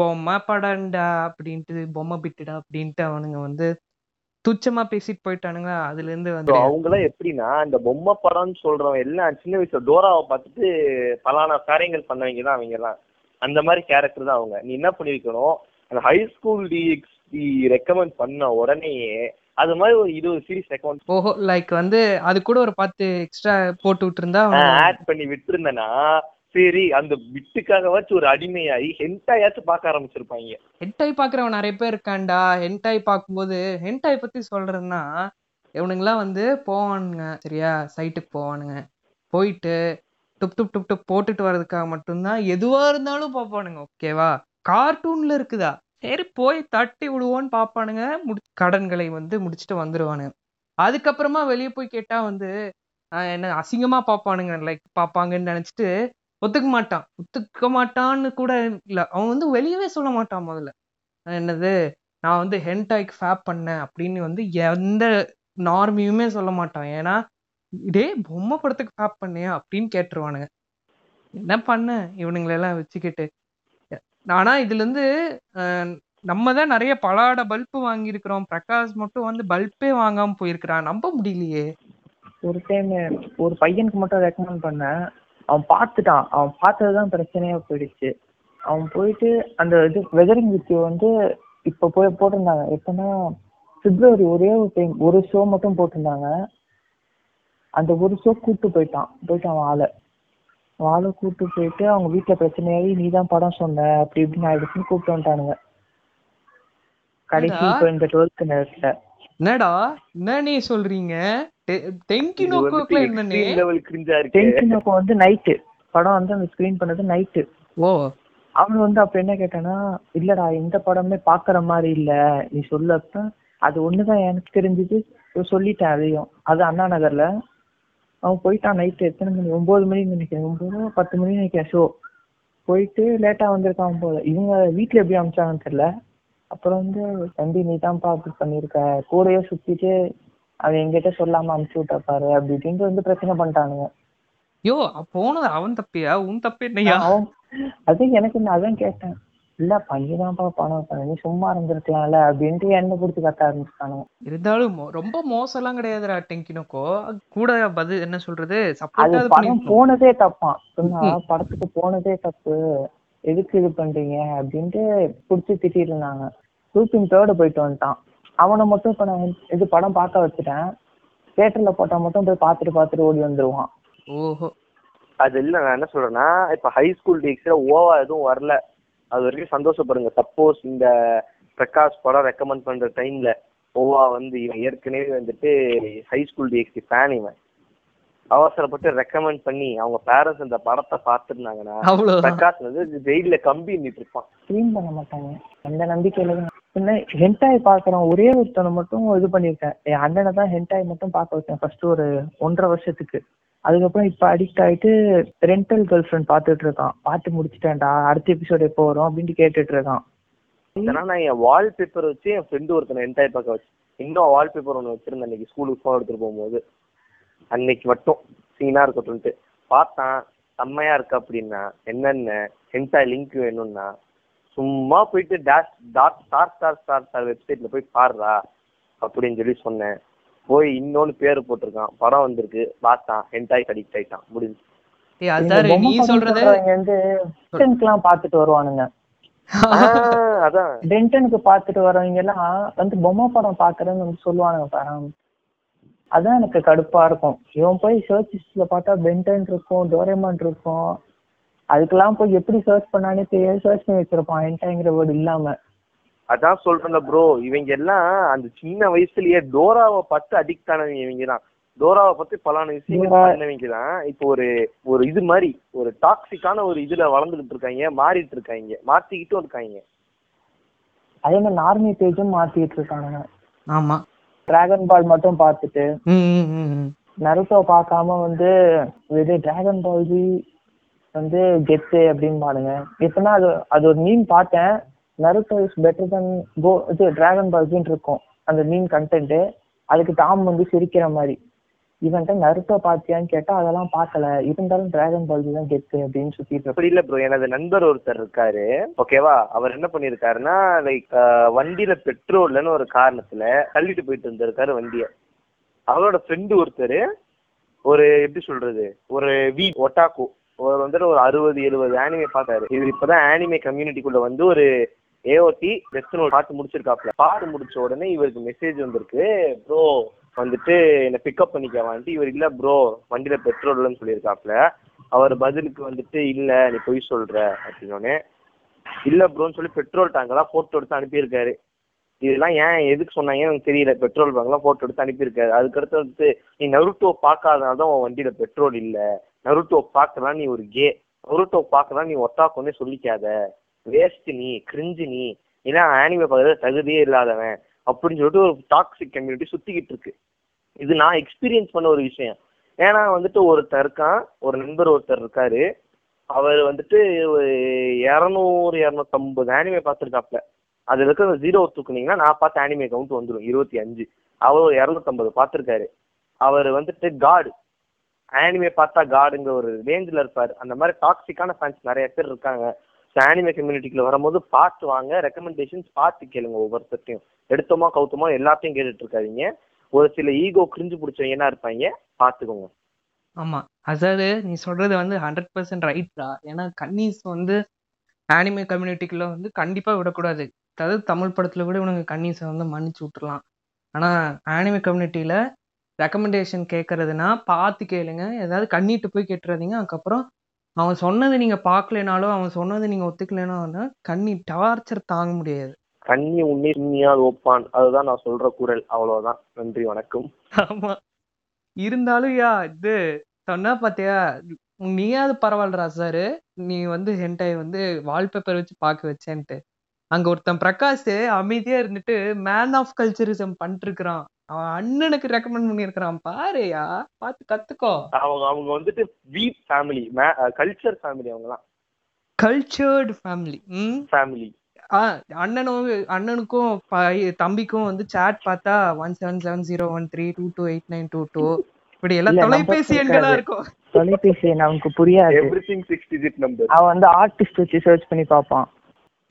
பொம்மை படம்டா அப்படின்ட்டு பொம்மை பிட்டுடா அப்படின்ட்டு அவனுங்க துச்சமா பேசிட்டு போயிட்டானுங்க. அதுல இருந்து அவங்களாம் எப்படின்னா இந்த பொம்மை படம்னு சொல்றவங்க எல்லாம் சின்ன வயசுல டோராவை பார்த்துட்டு பலானா காரியங்கள் பண்ணவங்க தான். அவங்கதான் அந்த மாதிரி கேரக்டர் தான் அவங்க. நீ என்ன பண்ணிருக்கணும், அந்த ஹைஸ்கூல் டிஎக்ஸ்டி ரெக்கமெண்ட் பண்ண உடனேயே அது மாதிரி ஒரு 20 சீரிஸ் ரெக்கமெண்ட் ஓஹோ லைக் அது கூட ஒரு 10 எக்ஸ்ட்ரா போட்டு விட்டு இருந்தா ஆட் பண்ணி விட்டுருந்தேன்னா சரி அந்த விட்டுக்காகவாச்சும் ஒரு அடிமையாயி ஹென்டாயாச்சும் பார்க்க ஆரம்பிச்சிருப்பாங்க. ஹென்டாய் பார்க்குறவன் நிறைய பேர் இருக்காண்டா. ஹென்டாய் பார்க்கும்போது ஹென்டாய் பற்றி சொல்கிறேன்னா இவனுங்களாம் போவானுங்க, சரியா சைட்டுக்கு போவானுங்க, போயிட்டு டுப் டுப் டுப் டுப் போட்டுட்டு வர்றதுக்காக மட்டும்தான் எதுவாக இருந்தாலும் பார்ப்பானுங்க. ஓகேவா, கார்ட்டூனில் இருக்குதா சரி போய் தட்டி விடுவோன்னு பார்ப்பானுங்க. கடன்களை முடிச்சுட்டு வந்துடுவானுங்க. அதுக்கப்புறமா வெளியே போய் கேட்டால் என்ன அசிங்கமா பார்ப்பானுங்க லைக் பார்ப்பாங்கன்னு நினைச்சிட்டு ஒத்துக்க மாட்டான்னு கூட இல்லை. அவன் வந்து வெளியவே சொல்ல மாட்டான். முதல்ல என்னது நான் வந்து ஹென்டாய்க்கு ஃபேப் பண்ணேன் அப்படின்னு வந்து எந்த நார்மியுமே சொல்ல மாட்டான். ஏன்னா இதே பொம்மை படத்துக்கு ஃபேப் பண்ணியா அப்படின்னு கேட்டுருவானுங்க. என்ன பண்ண இவனுங்களெல்லாம் வச்சுக்கிட்டு. ஆனா இதுல இருந்து நம்ம தான் நிறைய பலாட பல்பு வாங்கியிருக்கிறோம். பிரகாஷ் மட்டும் வந்து பல்பே வாங்காம போயிருக்கிறான். நம்ப முடியலையே. ஒரு டைம் ஒரு பையனுக்கு மட்டும் ரெக்கமெண்ட் பண்ண, அவன் பார்த்துட்டான். அவன் பார்த்ததுதான் பிரச்சனையா போயிடுச்சு. அவன் போயிட்டு அந்த இது வெதரிங் வீடியோ வந்து இப்ப போய் போட்டிருந்தாங்க. எப்பன்னா பிப்ரவரி ஒரே ஒரு டைம் ஒரு ஷோ மட்டும் போட்டிருந்தாங்க. அந்த ஒரு ஷோ கூப்பிட்டு போயிட்டு அவன் ஆளை கூப்பிட்டு போயிட்டு அவங்க வீட்டுல பிரச்சனையாகி நீ தான் படம் சொன்ன அப்படி இப்படின்னு ஆயிடுச்சுன்னு கூப்பிட்டு வந்துட்டானுங்க. கடைசி இப்போ இந்த 12th நேரத்துல என்னடா என்ன நீ சொல்றீங்க? டெங்கினோக்கு என்னன்னே லெவல் கிரிஞ்சா இருக்கு. டெங்கினோக்கு வந்து நைட் படம் வந்து அந்த ஸ்கிரீன் பண்ணது நைட். ஓ அவன் வந்து அப்ப என்ன கேட்டானா, இல்லடா இந்த படமே பாக்குற மாதிரி இல்ல நீ சொல்லப்ப அது ஒண்ணுதான் எனக்கு தெரிஞ்சது சொல்லிட்டேன். அதையும் அது அண்ணா நகர்ல அவன் போயிட்டான். நைட்டு எத்தனை மணி, 9 மணின்னு நினைக்கிறேன், 9 10 மணின்னு நினைக்கிறேன். ஷோ போயிட்டு லேட்டா வந்திருக்கான் போல. இவங்க வீட்டுல எப்படி அனுப்பிச்சாங்கன்னு தெரியல. அப்புறம் வந்து தம்பி நீ தான்ப்பா அப்படி பண்ணிருக்க, கூடையே சுத்திட்டு அவன் எங்கிட்ட சொல்லாம அனுப்பிச்சு விட்டா பாரு அப்படி இப்படின்ட்டு வந்து பிரச்சனை பண்ணிட்டானுங்க. யோ போனது அவன் தப்பியா உன் தப்பே என்னையா? அது எனக்கு நான் அதான் கேட்டேன். இல்ல பையன்தான்ப்பா பணம் பண்ண, நீ சும்மா இருந்திருக்கலாம்ல அப்படின்ட்டு என்ன கொடுத்து கட்ட ஆரம்பிச்சுட்டானுங்க. இருந்தாலும் ரொம்ப மோசம் எல்லாம் கிடையாதுடா டெங்கினோக்கோ கூட. பதில் என்ன சொல்றது, படம் போனதே தப்பான். படத்துக்கு போனதே தப்பு, எதுக்கு இது பண்றீங்க அப்படின்ட்டு புடிச்சு திட்டிட்டு இருந்தாங்க. ரூபின் தேர்டு போயிட்டு வந்துட்டான். அவனை மட்டும் இப்ப நான் இது படம் பார்க்க வச்சுட்டேன். தியேட்டர்ல போட்டா மட்டும் போய் பார்த்துட்டு ஓடி வந்துருவான். ஓஹோ அது இல்ல. நான் என்ன சொல்றேன்னா இப்ப ஹைஸ்கூல் டீச்சர் ஓவா எதுவும் வரல, அது வரைக்கும் சந்தோஷப்படுங்க. சப்போஸ் இந்த பிரகாஷ் படம் ரெக்கமெண்ட் பண்ற டைம்ல ஓவா வந்து இவன் ஏற்கனவே வந்துட்டு ஹைஸ்கூல் டிஎக்ஸி ஃபேன், இவன் அவசரப்பட்டு ரெக்கமெண்ட் பண்ணி அவங்க பேரண்ட்ஸ் இந்த படத்தை பார்த்துருந்தாங்கன்னா பிரகாஷ் வந்து வெயில கம்பி நின்று இருப்பான். ஸ்கிரீன் பண்ண மாட்டாங்க அந்த நம்பிக்கையில. ஹென்டாய் பாக்குறோம் ஒரே ஒருத்தனை மட்டும் இது பண்ணிருக்கேன். என் அண்ணனை தான் ஹென்டாய் மட்டும் பார்க்க வச்சேன் ஃபர்ஸ்ட் ஒரு 1.5 வருஷத்துக்கு. அதுக்கப்புறம் இப்ப அடிக்ட் ஆயிட்டு ரெண்டல் கேர்ள் ஃப்ரெண்ட் பாத்துட்டு இருக்கான். பார்த்து முடிச்சுட்டேன்டா அடுத்த எபிசோடு எப்போ வரும் அப்படின்ட்டு கேட்டுட்டு இருக்கான். நான் என் வால்பேப்பர் வச்சு என் ஃப்ரெண்டு ஒருத்தனை ஹென்டாய் பார்க்க வச்சு, இன்னும் வால்பேப்பர் ஒன்று வச்சிருந்தேன் அன்னைக்கு ஸ்கூலுக்கு போக எடுத்துட்டு போகும்போது. அன்னைக்கு மட்டும் சீனா இருக்கட்டும்ட்டு பார்த்தான். செம்மையா இருக்கு அப்படின்னா என்னென்ன ஹென்டாய் லிங்க் வேணும்னா சும்மா போயிட்டு டாட் ஸ்டார் வெப்சைட்ல போய் பாடுறா அப்படின்னு சொல்லி சொன்னேன். போய் இன்னொன்னு பேரு போட்டிருக்கான், படம் வந்திருக்கு, பார்த்தான், ஹென்டாய் அடிக்ட் ஆயிட்டான். முடிஞ்சு. நீ சொல்றது வந்து டென்டனுக்குலாம் பார்த்துட்டு வருவானுங்க. அதான் டென்டனுக்கு பார்த்துட்டு வரவங்க எல்லாம் வந்து பொம்மை படம் பார்க்கறேன்னு வந்து சொல்லுவானுங்க பாரு. அதான் எனக்கு கடுப்பா இருக்கும். இவன் போய் சர்ச் ஹிஸ்டரியில பார்த்தா பென்டன் இருக்கும், டோரேமான் இருக்கும், அதுக்கெல்லாம் போய் எப்படி சர்ச் பண்ணானே தெரியாது. சர்ச் பண்ணி வச்சிருப்பான் ஹென்டாய்ங்கிற வேர்டு இல்லாம. அதான் சொல்றேன்ல ப்ரோ, இவங்க எல்லாம் அந்த சின்ன வயசுலயே டோராவை பார்த்து அடிக்ட் ஆனவங்க இவங்க தான். டோராவை பார்த்து பலான விஷயங்கள் தான். இப்போ ஒரு இது மாதிரி ஒரு டாக்ஸிக்கான ஒரு இதுல வளர்ந்துகிட்டு இருக்காங்க, மாறிட்டு இருக்காங்க, மாத்திக்கிட்டும் இருக்காங்க. அதே மாதிரி நார்மி பேஜும் மாத்திட்டு இருக்கானுங்க. ஆமா டிராகன் பால் மட்டும் பார்த்துட்டு நருட்டோ பார்க்காம வந்து வெறும் டிராகன் பால் ஜி வந்து கெத்து அப்படின்னு பாருங்க. எப்படின்னா அது ஒரு மீன் பார்த்தேன், Naruto is better than go இது டிராகன் பால் ஜின்னு இருக்கும் அந்த மீன் கண்டென்ட். அதுக்கு டாம் வந்து சிரிக்கிற மாதிரி. இவன்ட்ட நருட்டோ பார்த்தியான்னு கேட்டா அதெல்லாம் பார்க்கல, இருந்தாலும் டிராகன் பால் ஜி தான் கெத்து அப்படின்னு சுத்திட்டு. அப்படி இல்ல ப்ரோ, எனது நண்பர் ஒருத்தர் இருக்காரு ஓகேவா. அவர் என்ன பண்ணிருக்காருன்னா லைக் வண்டியில பெட்ரோல்லன்னு ஒரு காரணத்துல தள்ளிட்டு போயிட்டு இருந்திருக்காரு வண்டிய. அவரோட ஃப்ரெண்டு ஒருத்தர் ஒரு எப்படி சொல்றது ஒரு வி ஒட்டாக்கு ஒரு வந்துட்டு ஒரு 60-70 ஆனிமே பார்த்தாரு. இது இப்பதான் ஆனிமே கம்யூனிட்டிக்குள்ள வந்து ஒரு ஏஓடி வெஸ்டர்ன் ஒரு பாட்டு முடிச்சிருக்காப்ல. பாட்டு முடிச்ச உடனே இவருக்கு மெசேஜ் வந்திருக்கு, ப்ரோ வந்துட்டு என்னை பிக்கப் பண்ணிக்கவான்ட்டு. இவர் இல்லை ப்ரோ வண்டியில பெட்ரோல் இல்லைன்னு சொல்லியிருக்காப்ல. அவர் பதிலுக்கு வந்துட்டு இல்லை நீ போய் சொல்ற அப்படின்னோடனே இல்லை ப்ரோன்னு சொல்லி பெட்ரோல் டேங்கெல்லாம் போட்டோ எடுத்து அனுப்பியிருக்காரு. இதெல்லாம் ஏன் எதுக்கு சொன்னாங்கன்னு எனக்கு தெரியல. பெட்ரோல் டேங்கெல்லாம் போட்டோ எடுத்து அனுப்பியிருக்காரு. அதுக்கடுத்து வந்துட்டு நீ நருட்டோ பார்க்காதனால தான் உன் வண்டியில பெட்ரோல் இல்லை, நருட்டோ பார்க்கலாம் நீ ஒரு கே, நருட்டோ பார்க்கலாம் நீ ஒட்டாக்கொன்னே சொல்லிக்காத, வேஸ்ட் நீ, கிரிஞ்சு நீ, ஏன்னா ஆனிமே பார்க்கறது தகுதியே இல்லாதவன் அப்படின்னு சொல்லிட்டு ஒரு டாக்ஸிக் கம்யூனிட்டி சுத்திக்கிட்டு இருக்கு. இது நான் எக்ஸ்பீரியன்ஸ் பண்ண ஒரு விஷயம். ஏன்னா வந்துட்டு ஒருத்தர் இருக்கான், ஒரு நண்பர் ஒருத்தர் இருக்காரு, அவர் வந்துட்டு 200-250 ஆனிமே பார்த்துருக்காப்ல. அது இருக்க அந்த ஜீரோ தூக்குனீங்கன்னா நான் பார்த்து ஆனிமே கவுண்ட் வந்துடும் 25. அவர் 250 பார்த்துருக்காரு. அவர் வந்துட்டு காடு, ஆனிமே பார்த்தா காடுங்கிற ஒரு ரேஞ்சில் இருப்பார். அந்த மாதிரி டாக்ஸிக்கான ஃபேன்ஸ் நிறைய பேர் இருக்காங்க. ஸோ ஆனிமே கம்யூனிட்டிக்குள்ள வரும்போது பார்த்து வாங்க, ரெக்கமெண்டேஷன்ஸ் பார்த்து கேளுங்க. ஒவ்வொருத்தையும் எடுத்தோமா கவுத்தோமா எல்லாத்தையும் கேட்டுட்டு இருக்காதிங்க. ஒரு சில ஈகோ கிரிஞ்சு பிடிச்சவங்கன்னா இருப்பாங்க, பார்த்துக்கோங்க. ஆமா, அதாவது நீ சொல்றது வந்து 100% ரைட்டா. ஏன்னா கன்னிஸ் வந்து ஆனிமே கம்யூனிட்டிக்குள்ள வந்து கண்டிப்பா விடக்கூடாது. அதாவது தமிழ் படத்துல கூட இவனுங்க கன்னிஸை வந்து மன்னிச்சு விட்டுலாம். ஆனா ஆனிமே கம்யூனிட்டியில ரெக்கமெண்டேஷன் கேட்கறதுனா பார்த்து கேளுங்க. ஏதாவது கண்ணிட்டு போய் கேட்டுறாதீங்க. அதுக்கப்புறம் அவன் சொன்னது நீங்க பார்க்கலனாலோ அவன் சொன்னது நீங்க ஒத்துக்கலனாலும் கண்ணி டார்ச்சர் தாங்க முடியாது. கண்ணி உண்மையால் ஓப்பான், அதுதான் நான் சொல்ற குரல். அவ்வளவுதான், நன்றி வணக்கம். ஆமா, இருந்தாலும் யா இது சொன்னா பாத்தியா, நீயாவது பரவாயில்லரா சாரு, நீ வந்து ஹென்டாய் வந்து வால்பேப்பர் வச்சு பார்க்க வச்சேன்ட்டு. அங்க ஒருத்தன் பிரகாஷ் அமைதியா இருந்துட்டு மேன் ஆஃப் கல்ச்சரிசம் பண்ணிட்டு இருக்கிறான். அவன் அண்ணனுக்கு ரெக்கமெண்ட் பண்ணிருக்கிறான் பாருயா, பார்த்து கத்துக்கோ. அவங்க அவங்க வந்துட்டு வீட் ஃபேமிலி, கல்ச்சர் ஃபேமிலி, அவங்கலாம் கல்ச்சர்டு ஃபேமிலி ஃபேமிலி. அண்ணனுக்கும் தம்பிக்கும் வந்து சாட் பார்த்தா 177013228922 இப்படி எல்லாம் தொலைபேசி எண்களா இருக்கும். தொலைபேசி எண் அவனுக்கு புரியாது. Everything 6 digit number. அவன் வந்து ஆர்டிஸ்ட் வச்சு சர்ச் பண்ணி பார்ப்பான்.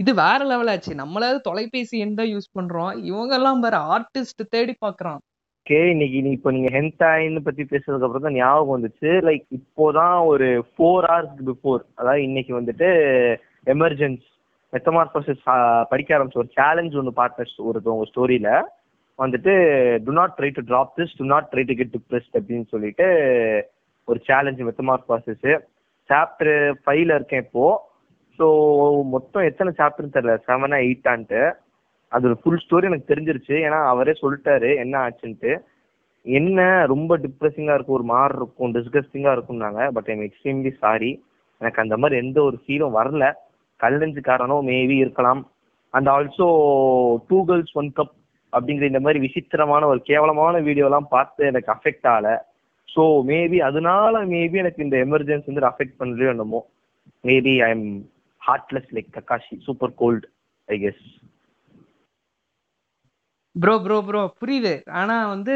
இது வேற லெவல் ஆச்சு. நம்மளாவது தொலைபேசி எண் தான் யூஸ் பண்றோம், இவங்க எல்லாம் வேற ஆர்டிஸ்ட் தேடி பாக்குறான். ஓகே, இன்னைக்கு நீ இப்போ நீங்க ஹென்டாயின்னு பத்தி பேசுறதுக்கு அப்புறம் தான் ஞாபகம் வந்துச்சு. லைக் இப்போதான் ஒரு 4 hours before, அதாவது இன்னைக்கு வந்துட்டு எமர்ஜென்சி மெத்தமார்போசிஸ் படிக்க ஆரம்பிச்சு ஒரு சேலஞ்ச் ஒன்று பார்ட்னர்ஸ் ஒருத்தவங்க ஸ்டோரியில வந்துட்டு do not try to drop this, do not try to get depressed அப்படின்னு சொல்லிட்டு ஒரு சேலஞ்சு மெத்தமார்போசிஸ். chapter 5 இருக்கேன் இப்போ. ஸோ மொத்தம் எத்தனை சாப்டர்னு தெரியல, 7-8 அது ஒரு ஃபுல் ஸ்டோரி எனக்கு தெரிஞ்சிருச்சு. ஏன்னா அவரே சொல்லிட்டாரு என்ன ஆச்சுன்ட்டு. என்ன ரொம்ப டிப்ரெஸிங்காக இருக்கும், ஒரு மாதிரி இருக்கும், டிஸ்கஸ்டிங்காக இருக்கும்னாங்க. But I am extremely sorry, எனக்கு அந்த மாதிரி எந்த ஒரு ஃபீலும் வரல. கல்லஞ்சு காரணம் மேபி இருக்கலாம். அண்ட் ஆல்சோ 2 girls 1 cup அப்படிங்கிற இந்த மாதிரி விசித்திரமான ஒரு கேவலமான வீடியோலாம் பார்த்து எனக்கு அஃபெக்ட் ஆகலை. ஸோ மேபி அதனால மேபி எனக்கு இந்த எமர்ஜென்சி வந்து அஃபெக்ட் பண்ணலையோ என்னமோ. Maybe I am heartless like Kakashi, super cold I guess. Bro புரியுது. ஆனால் வந்து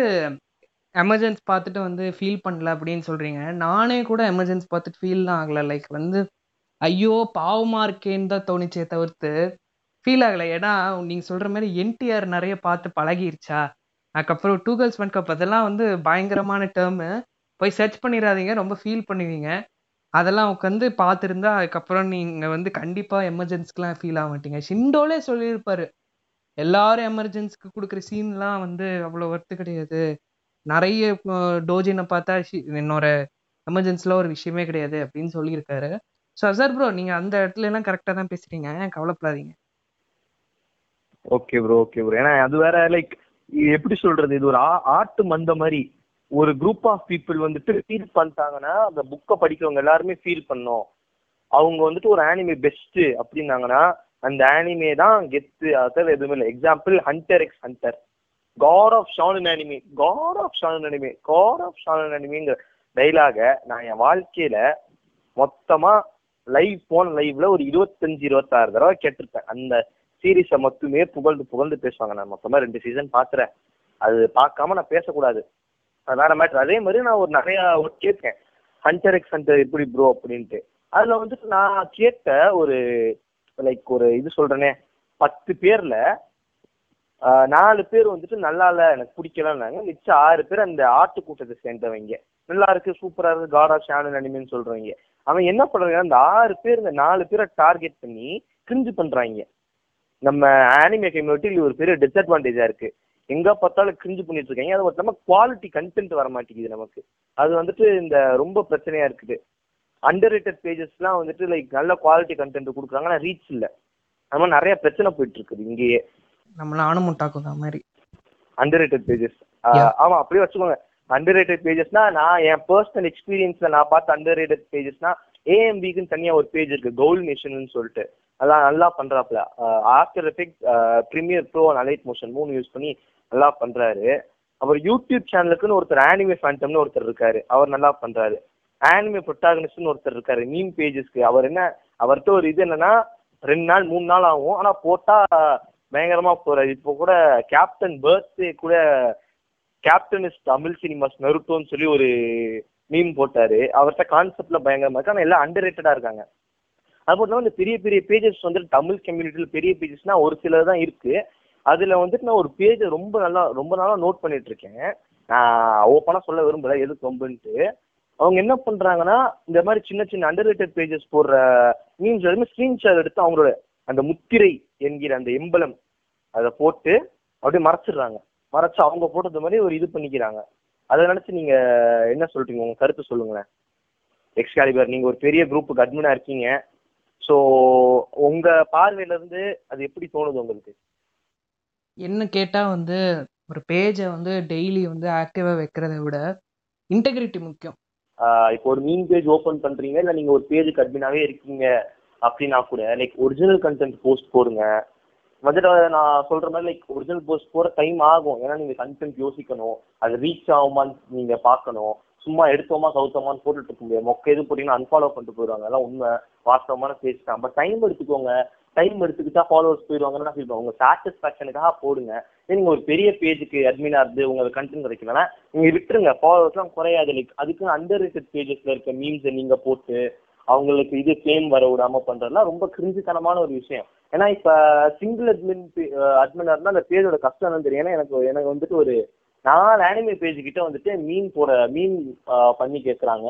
எமர்ஜென்சி பார்த்துட்டு வந்து ஃபீல் பண்ணல அப்படின்னு சொல்கிறீங்க. நானே கூட எமர்ஜென்சி பார்த்துட்டு ஃபீல்லாம் ஆகலை. லைக் வந்து ஐயோ பாவமாக இருக்கேன்னு தான் தோணிச்சே தவிர்த்து ஃபீல் ஆகலை. ஏன்னா நீங்கள் சொல்கிற மாதிரி என்டிஆர் நிறைய பார்த்து பழகிருச்சா. அதுக்கப்புறம் 2 girls 1 cup அதெல்லாம் வந்து பயங்கரமான டேர்மு, போய் சர்ச் பண்ணிடாதீங்க, ரொம்ப ஃபீல் பண்ணுவீங்க. அதெல்லாம் உட்காந்து பார்த்துருந்தா அதுக்கப்புறம் நீங்கள் வந்து கண்டிப்பாக எமர்ஜென்சிக்கெலாம் ஃபீல் ஆக மாட்டீங்க. ஷிண்டோலே சொல்லியிருப்பார் எல்லாரும் எமர்ஜென்சிக்கு கொடுக்குற சீன்லாம் வந்து அவ்வளோ ஒர்த்து கிடையாது. நிறைய டோஜினை பார்த்தா என்னோட எமர்ஜென்சியில் ஒரு விஷயமே கிடையாது அப்படின்னு சொல்லியிருக்காரு. ஸோ சார் ப்ரோ, நீங்கள் அந்த இடத்துல எல்லாம் கரெக்டாக தான் பேசுகிறீங்க, கவலைப்படாதீங்க. Okay bro. ஏன்னா அது வேற லைக் எப்படி சொல்கிறது, இது ஒரு ஆட்டு மந்த மாதிரி. ஒரு குரூப் ஆஃப் பீப்புள் வந்துட்டு ஃபீல் பண்ணிட்டாங்கன்னா அந்த புக்கை படிக்கிறவங்க எல்லாருமே ஃபீல் பண்ணோம். அவங்க வந்துட்டு ஒரு ஆனிமே பெஸ்ட்டு அப்படின்னாங்கன்னா அந்த ஆனிமே தான் கெத்து, அதாவது எதுவுமே இல்லை. Example Hunter x Hunter, God of ஷானன் அனிமேங்கிற டைலாகை நான் என் வாழ்க்கையில் மொத்தமாக லைவ்ல ஒரு 25-26 கேட்டிருப்பேன். அந்த சீரீஸை மட்டுமே புகழ்ந்து பேசுவாங்க. நான் மொத்தமாக 2 season பார்த்துறேன். அது பார்க்காம நான் பேசக்கூடாது, அதனால மேட்டர். அதே மாதிரி நான் ஒரு நிறையா கேட்பேன், ஹண்டர் x ஹண்டர் எப்படி ப்ரோ அப்படின்ட்டு. அதில் வந்துட்டு நான் கேட்ட ஒரு லைக் ஒரு இது சொல்கிறேனே, 10 பேரில் 4 பேர் வந்துட்டு நல்லா இல்லை எனக்கு பிடிக்கலன்னாங்க. மிச்சம் 6 பேர் அந்த ஆட்டு கூட்டத்தை சேர்ந்தவங்க நல்லா இருக்குது சூப்பராக இருக்குது காட் ஆஃப் ஷானன் அனிமேன்னு சொல்கிறவங்க. அவன் என்ன பண்ணுறாங்க, அந்த 6 பேர் இந்த 4 பேரை டார்கெட் பண்ணி கிரிஞ்சு பண்ணுறாங்க. நம்ம ஆனிமே கம்யூனிட்டியில் ஒரு பெரிய டிஸ்அட்வான்டேஜாக இருக்குது. எங்கே பார்த்தாலும் கிரிஞ்சு பண்ணிட்டு இருக்காங்க. அது மட்டும் இல்லாமல் குவாலிட்டி கண்டென்ட் வர மாட்டேங்குது நமக்கு. அது வந்துட்டு இந்த ரொம்ப பிரச்சனையாக இருக்குது. அண்டர் ரேட்டட் பேஜஸ்லாம் வந்துட்டு லைக் நல்ல குவாலிட்டி கண்டென்ட் கொடுக்குறாங்க, ஆனால் ரீச் இல்லை. அது மாதிரி நிறைய பிரச்சனை போயிட்டு இருக்குது இங்கேயே. நம்மள ஆனமுட்டாக்குற மாதிரி அண்டர் ரேட்டட் பேஜஸ். ஆமாம், அப்படியே வச்சுக்கோங்க. அண்டர் ரேட்டட் பேஜஸ்னா நான் என் பர்சனல் எக்ஸ்பீரியன்ஸில் நான் பார்த்த அண்டர் ரேட்டட் பேஜஸ்னா ஏஎம்பிக்குன்னு தனியாக ஒரு பேஜ் இருக்குது, கவுல் மிஷன் சொல்லிட்டு. அதெல்லாம் நல்லா பண்ணுறாப்புல. After effect, premier pro, alight motion 3 use பண்ணி நல்லா பண்ணுறாரு. அவர் யூடியூப் சேனலுக்குன்னு ஒருத்தர் ஆனிமே ஃபேண்டம்னு ஒருத்தர் இருக்காரு, அவர் நல்லா பண்றாரு. ஆனிமே புரோட்டாகனிஸ்ட்னு ஒருத்தர் இருக்காரு மீம் பேஜஸ்க்கு. அவர் என்ன அவர்கிட்ட ஒரு இது என்னன்னா 2 நாள் 3 நாள் ஆகும், ஆனா போட்டா பயங்கரமா போறாரு. இப்போ கூட கேப்டன் பர்த்டே கூட கேப்டன் இஸ் தமிழ் சினிமாஸ் நருட்டோன்னு சொல்லி ஒரு மீம் போட்டாரு. அவர்கிட்ட கான்செப்ட்ல பயங்கரமா இருக்கு, ஆனா எல்லாம் அண்டர் ரேட்டடா இருக்காங்க. அது மட்டும் இந்த பெரிய பெரிய பேஜஸ் வந்துட்டு தமிழ் கம்யூனிட்டியில பெரிய பேஜஸ்னா ஒரு சிலர் தான் இருக்கு. அதுல வந்துட்டு நான் ஒரு பேஜை ரொம்ப நாளா நோட் பண்ணிட்டு இருக்கேன். நான் ஓப்பனா சொல்ல விரும்பல எது கொம்புன்ட்டு. அவங்க என்ன பண்றாங்கன்னா இந்த மாதிரி சின்ன சின்ன அண்டர் ரேட்டட் பேஜஸ் போடுற மீம்ஸ் எல்லாமே ஸ்கிரீன்ஷாட் எடுத்து அவங்களோட அந்த முத்திரை என்கிற அந்த எம்பலம் அதை போட்டு அப்படியே மறைச்சிடுறாங்க. மறைச்சு அவங்க போட்டது மாதிரி ஒரு இது பண்ணிக்கிறாங்க. அதை நினைச்சு நீங்க என்ன சொல்றீங்க, உங்க கருத்து சொல்லுங்களேன். எக்ஸ்காலிபர், நீங்க ஒரு பெரிய குரூப்புக்கு அட்மினா இருக்கீங்க, ஸோ உங்க பார்வையில இருந்து அது எப்படி தோணுது உங்களுக்கு? என்ன கேட்டா வந்து ஒரு பேஜை வந்து டெய்லி வந்து ஆக்டிவா வைக்கிறத விட இன்டெகிரிட்டி முக்கியம். இப்போ ஒரு மீன் பேஜ் ஓபன் பண்றீங்க, இல்ல நீங்க ஒரு பேஜுக்கு அட்மினாவே இருக்கீங்க அப்படின்னா கூட லைக் ஒரிஜினல் கண்டென்ட் போஸ்ட் போடுங்க. வந்துட்டு நான் சொல்ற மாதிரி லைக் ஒரிஜினல் போஸ்ட் போட டைம் ஆகும், ஏன்னா நீங்க கண்டென்ட் யோசிக்கணும், அது ரீச் ஆகுமான்னு நீங்க பாக்கணும். சும்மா எடுத்தோமா கவுத்தோமான்னு போட்டுட்டு இருக்க முடியாது. மொக்க எதுவும் போட்டீங்கன்னா அன்ஃபாலோ பண்ணிட்டு போயிடுவாங்க. அதெல்லாம் உண்மை வாஸ்தவமான பேசிட்டேன். பட் டைம் எடுத்துக்கோங்க, டைம் எடுத்துக்கிட்டா ஃபாலோவர்ஸ் போயிடுவாங்கன்னா சொல்லுவாங்க. உங்க சாட்டிஸ்ஃபேக்ஷனுக்காக போடுங்க. நீங்க ஒரு பெரிய பேஜுக்கு அட்மினா இருந்து உங்களுக்கு கண்டென்ட் கிடைக்கலன்னா நீங்க விட்டுருங்க, ஃபாலோவர்ஸ்லாம் குறையாது. லைக் அதுக்கு அண்டர் ரேட்டட் பேஜஸ்ல இருக்க மீம்ஸை நீங்க போட்டு அவங்களுக்கு இது ஃபேம் வர விடாம பண்றதுலாம் ரொம்ப கிரிஞ்சுத்தனமான ஒரு விஷயம். ஏன்னா இப்ப சிங்கிள் அட்மினா இருந்தா அந்த பேஜோட கஷ்டம் என்னன்னு தெரியும். ஏன்னா எனக்கு வந்துட்டு ஒரு 4 ஆனிமே பேஜ் கிட்ட வந்துட்டு மீன் பண்ணி கேட்கறாங்க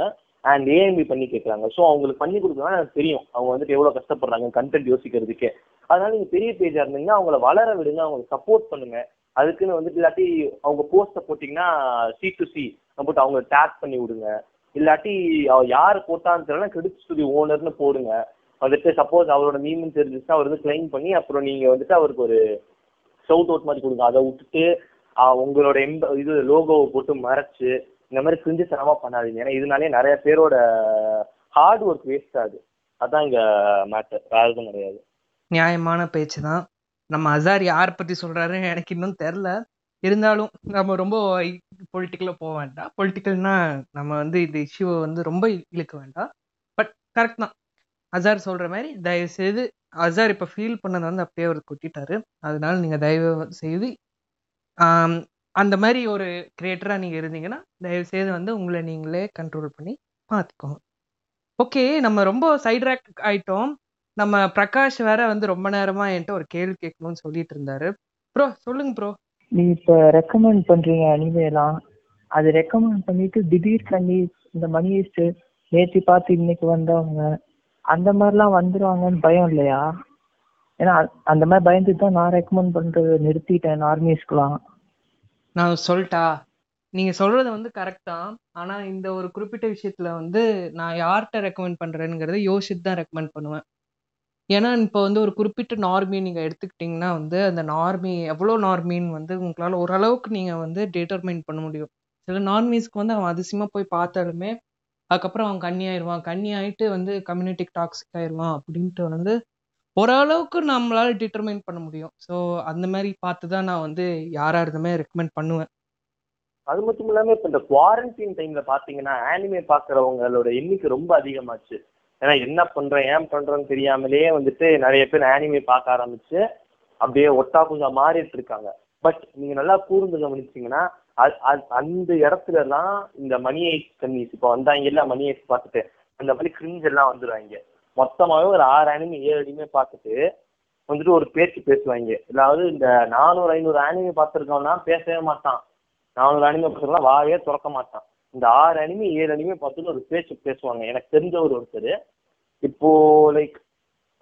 அண்ட் ஏஎம்பி பண்ணி கேட்கறாங்க. ஸோ அவங்களுக்கு பண்ணி கொடுக்கணும்னா எனக்கு தெரியும் அவங்க வந்துட்டு எவ்வளவு கஷ்டப்படுறாங்க கண்டென்ட் யோசிக்கிறதுக்கே. அதனால நீங்க பெரிய பேஜா இருந்தீங்கன்னா அவங்கள வளர விடுங்க, அவங்களுக்கு சப்போர்ட் பண்ணுங்க. அதுக்குன்னு வந்துட்டு இல்லாட்டி அவங்க போஸ்ட போட்டீங்கன்னா C2C போட்டு அவங்க டேக் பண்ணி விடுங்க. இல்லாட்டி யாரு போட்டான்னு தெரியல கிரெடிட் ஸ்டுடியோ ஓனர்னு போடுங்க. வந்துட்டு சப்போஸ் அவரோட மீன் தெரிஞ்சிச்சுன்னா அவர் வந்து கிளைம் பண்ணி அப்புறம் நீங்க வந்துட்டு அவருக்கு ஒரு ஷவுட் அவுட் மாதிரி கொடுங்க. அதை விட்டுட்டு உங்களோட இது லோகோவை போட்டு மறைச்சு இந்த மாதிரி கிரிஞ்சுத்தனமா பண்ணாதீங்க. ஏன்னா இதனாலே நிறைய பேரோட ஹார்ட் ஒர்க் வேஸ்ட் ஆகுது. அதான் இங்க மேட்டர், வேற எதுவும் கிடையாது. நியாயமான பேச்சு தான். நம்ம அசார் யார் பத்தி சொல்றாருன்னு எனக்கு இன்னும் தெரியல. இருந்தாலும் நம்ம ரொம்ப பொலிட்டிக்கலா போக வேண்டாம். பொலிட்டிக்கல்னா நம்ம வந்து இந்த இஷ்யூவை வந்து ரொம்ப இழுக்க வேண்டாம். பட் கரெக்ட் தான் அசார் சொல்ற மாதிரி. தயவு செய்து அசார் இப்ப ஃபீல் பண்ணதை வந்து அப்படியே அவர் கொட்டிட்டாரு. அதனால நீங்க தயவு செய்து அந்த மாதிரி ஒரு கிரியேட்டராக நீங்கள் இருந்தீங்கன்னா தயவுசெய்து வந்து உங்களை நீங்களே கண்ட்ரோல் பண்ணி பார்த்துக்கோங்க. ஓகே, நம்ம ரொம்ப சைட்ராக் ஆகிட்டோம். நம்ம பிரகாஷ் வேற வந்து ரொம்ப நேரமாக என்கிட்ட ஒரு கேள்வி கேட்கணும்னு சொல்லிட்டு இருந்தாரு. ப்ரோ சொல்லுங்க ப்ரோ. நீ இப்போ ரெக்கமெண்ட் பண்ணுறீங்க அனிமேலாம், அது ரெக்கமெண்ட் பண்ணிட்டு திடீர் கண்ணி இந்த மணியஸ்ட் நேற்று பார்த்து இன்னைக்கு வந்தவங்க அந்த மாதிரிலாம் வந்துடுவாங்கன்னு பயம் இல்லையா? ஏன்னா அந்த மாதிரி பயந்துட்டு தான் நான் ரெக்கமெண்ட் பண்ணுறது நிறுத்திட்டேன் ஆர்மிஸ்க்குலாம். நான் சொல்லிட்டா நீங்கள் சொல்கிறது வந்து கரெக்ட் தான். ஆனால் இந்த ஒரு குறிப்பிட்ட விஷயத்தில் வந்து நான் யார்கிட்ட ரெக்கமெண்ட் பண்ணுறேங்கிறத யோசித்து தான் ரெக்கமெண்ட் பண்ணுவேன். ஏன்னா இப்போ வந்து ஒரு குறிப்பிட்ட நார்மியை நீங்கள் எடுத்துக்கிட்டிங்கன்னா வந்து அந்த நார்மி எவ்வளோ நார்மின்னு வந்து உங்களால் ஓரளவுக்கு நீங்கள் வந்து டிட்டர்மைன் பண்ண முடியும். சில நார்மிஸ்க்கு வந்து அவன் அதிசயமாக போய் பார்த்தாலுமே அதுக்கப்புறம் அவன் கண்ணி ஆகிட்டு வந்து கம்யூனிட்டிக்கு டாக்ஸிக் ஆயிடுவான் அப்படின்ட்டு வந்து ஓரளவுக்கு நம்மளால டிட்டர்மைன் பண்ண முடியும். ஸோ அந்த மாதிரி பார்த்து தான் நான் வந்து யாராக இருந்தமே ரெக்கமெண்ட் பண்ணுவேன். அது மட்டும் இல்லாமல் இப்போ இந்த குவாரண்டைன் டைம்ல பார்த்தீங்கன்னா ஆனிமே பார்க்குறவங்களோட எண்ணிக்கை ரொம்ப அதிகமாச்சு. ஏன்னா என்ன பண்ணுறேன் ஏன் பண்ணுறேன்னு தெரியாமலேயே வந்துட்டு நிறைய பேர் ஆனிமே பார்க்க ஆரம்பிச்சு அப்படியே ஒட்டாக்குஞ்சா மாறிட்டு இருக்காங்க. பட் நீங்கள் நல்லா கூர்ந்து கவனிச்சிங்கன்னா அந்த இடத்துலலாம் இந்த மணியை கம்மிஸ் இப்போ வந்தாங்க எல்லாம் மணியை பார்த்துட்டு அந்த மாதிரி கிரிஞ்ச் எல்லாம் வந்துடுவாங்க. மொத்தமாகவே ஒரு 6 ஆனிமே 7 ஆனிமே பார்த்துட்டு வந்துட்டு ஒரு பேச்சு பேசுவாங்க. அதாவது இந்த 400-500 ஆனிமே பார்த்துருக்கோம்னா பேசவே மாட்டான், 400 ஆனிமே பார்த்துருக்கோம்னா வாயே திறக்க மாட்டான். இந்த 6 ஆனிமே 7 ஆனிமே பார்த்துட்டு ஒரு பேச்சு பேசுவாங்க. எனக்கு தெரிஞ்சவர் ஒருத்தர் இப்போ லைக்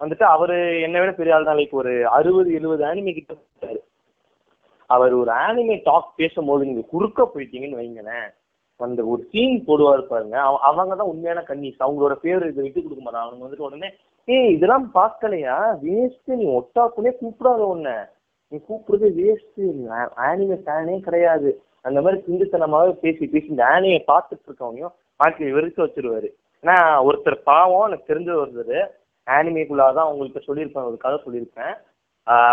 வந்துட்டு அவரு என்னை விட பெரிய ஆள் தான். லைக் ஒரு 60-70 ஆனிமே கிட்ட பார்த்தாரு. அவர் ஒரு ஆனிமே டாக் பேசும்போது நீங்க குறுக்க போயிட்டீங்கன்னு வைங்களேன், அந்த ஒரு சீன் போடுவாரு பாருங்க, அவங்க தான் உண்மையான கன்னிஸ். அவங்களோட ஃபேவரட் விட்டு கொடுக்க மாட்டாங்க. அவங்க வந்துட்டு உடனே ஏய் இதெல்லாம் பார்க்கலையா வேஸ்ட்டு, நீ ஒட்டாக்குனே கூப்பிடாத, ஒன்று நீ கூப்பிடுறது வேஸ்ட்டு, நீ ஆனிமே ஃபேனே கிடையாது, அந்த மாதிரி சிந்துத்தனமாகவே பேசி இந்த ஆனியை பார்த்துட்டு இருக்கவனையும் பார்த்து வெறுக்க வச்சிருவாரு. ஏன்னா ஒருத்தர் பாவம் எனக்கு தெரிஞ்ச ஒருத்தர் ஆனிமேக்குள்ளாதான் அவங்கள்ட்ட சொல்லியிருப்பேன், ஒரு கதை சொல்லியிருப்பேன்.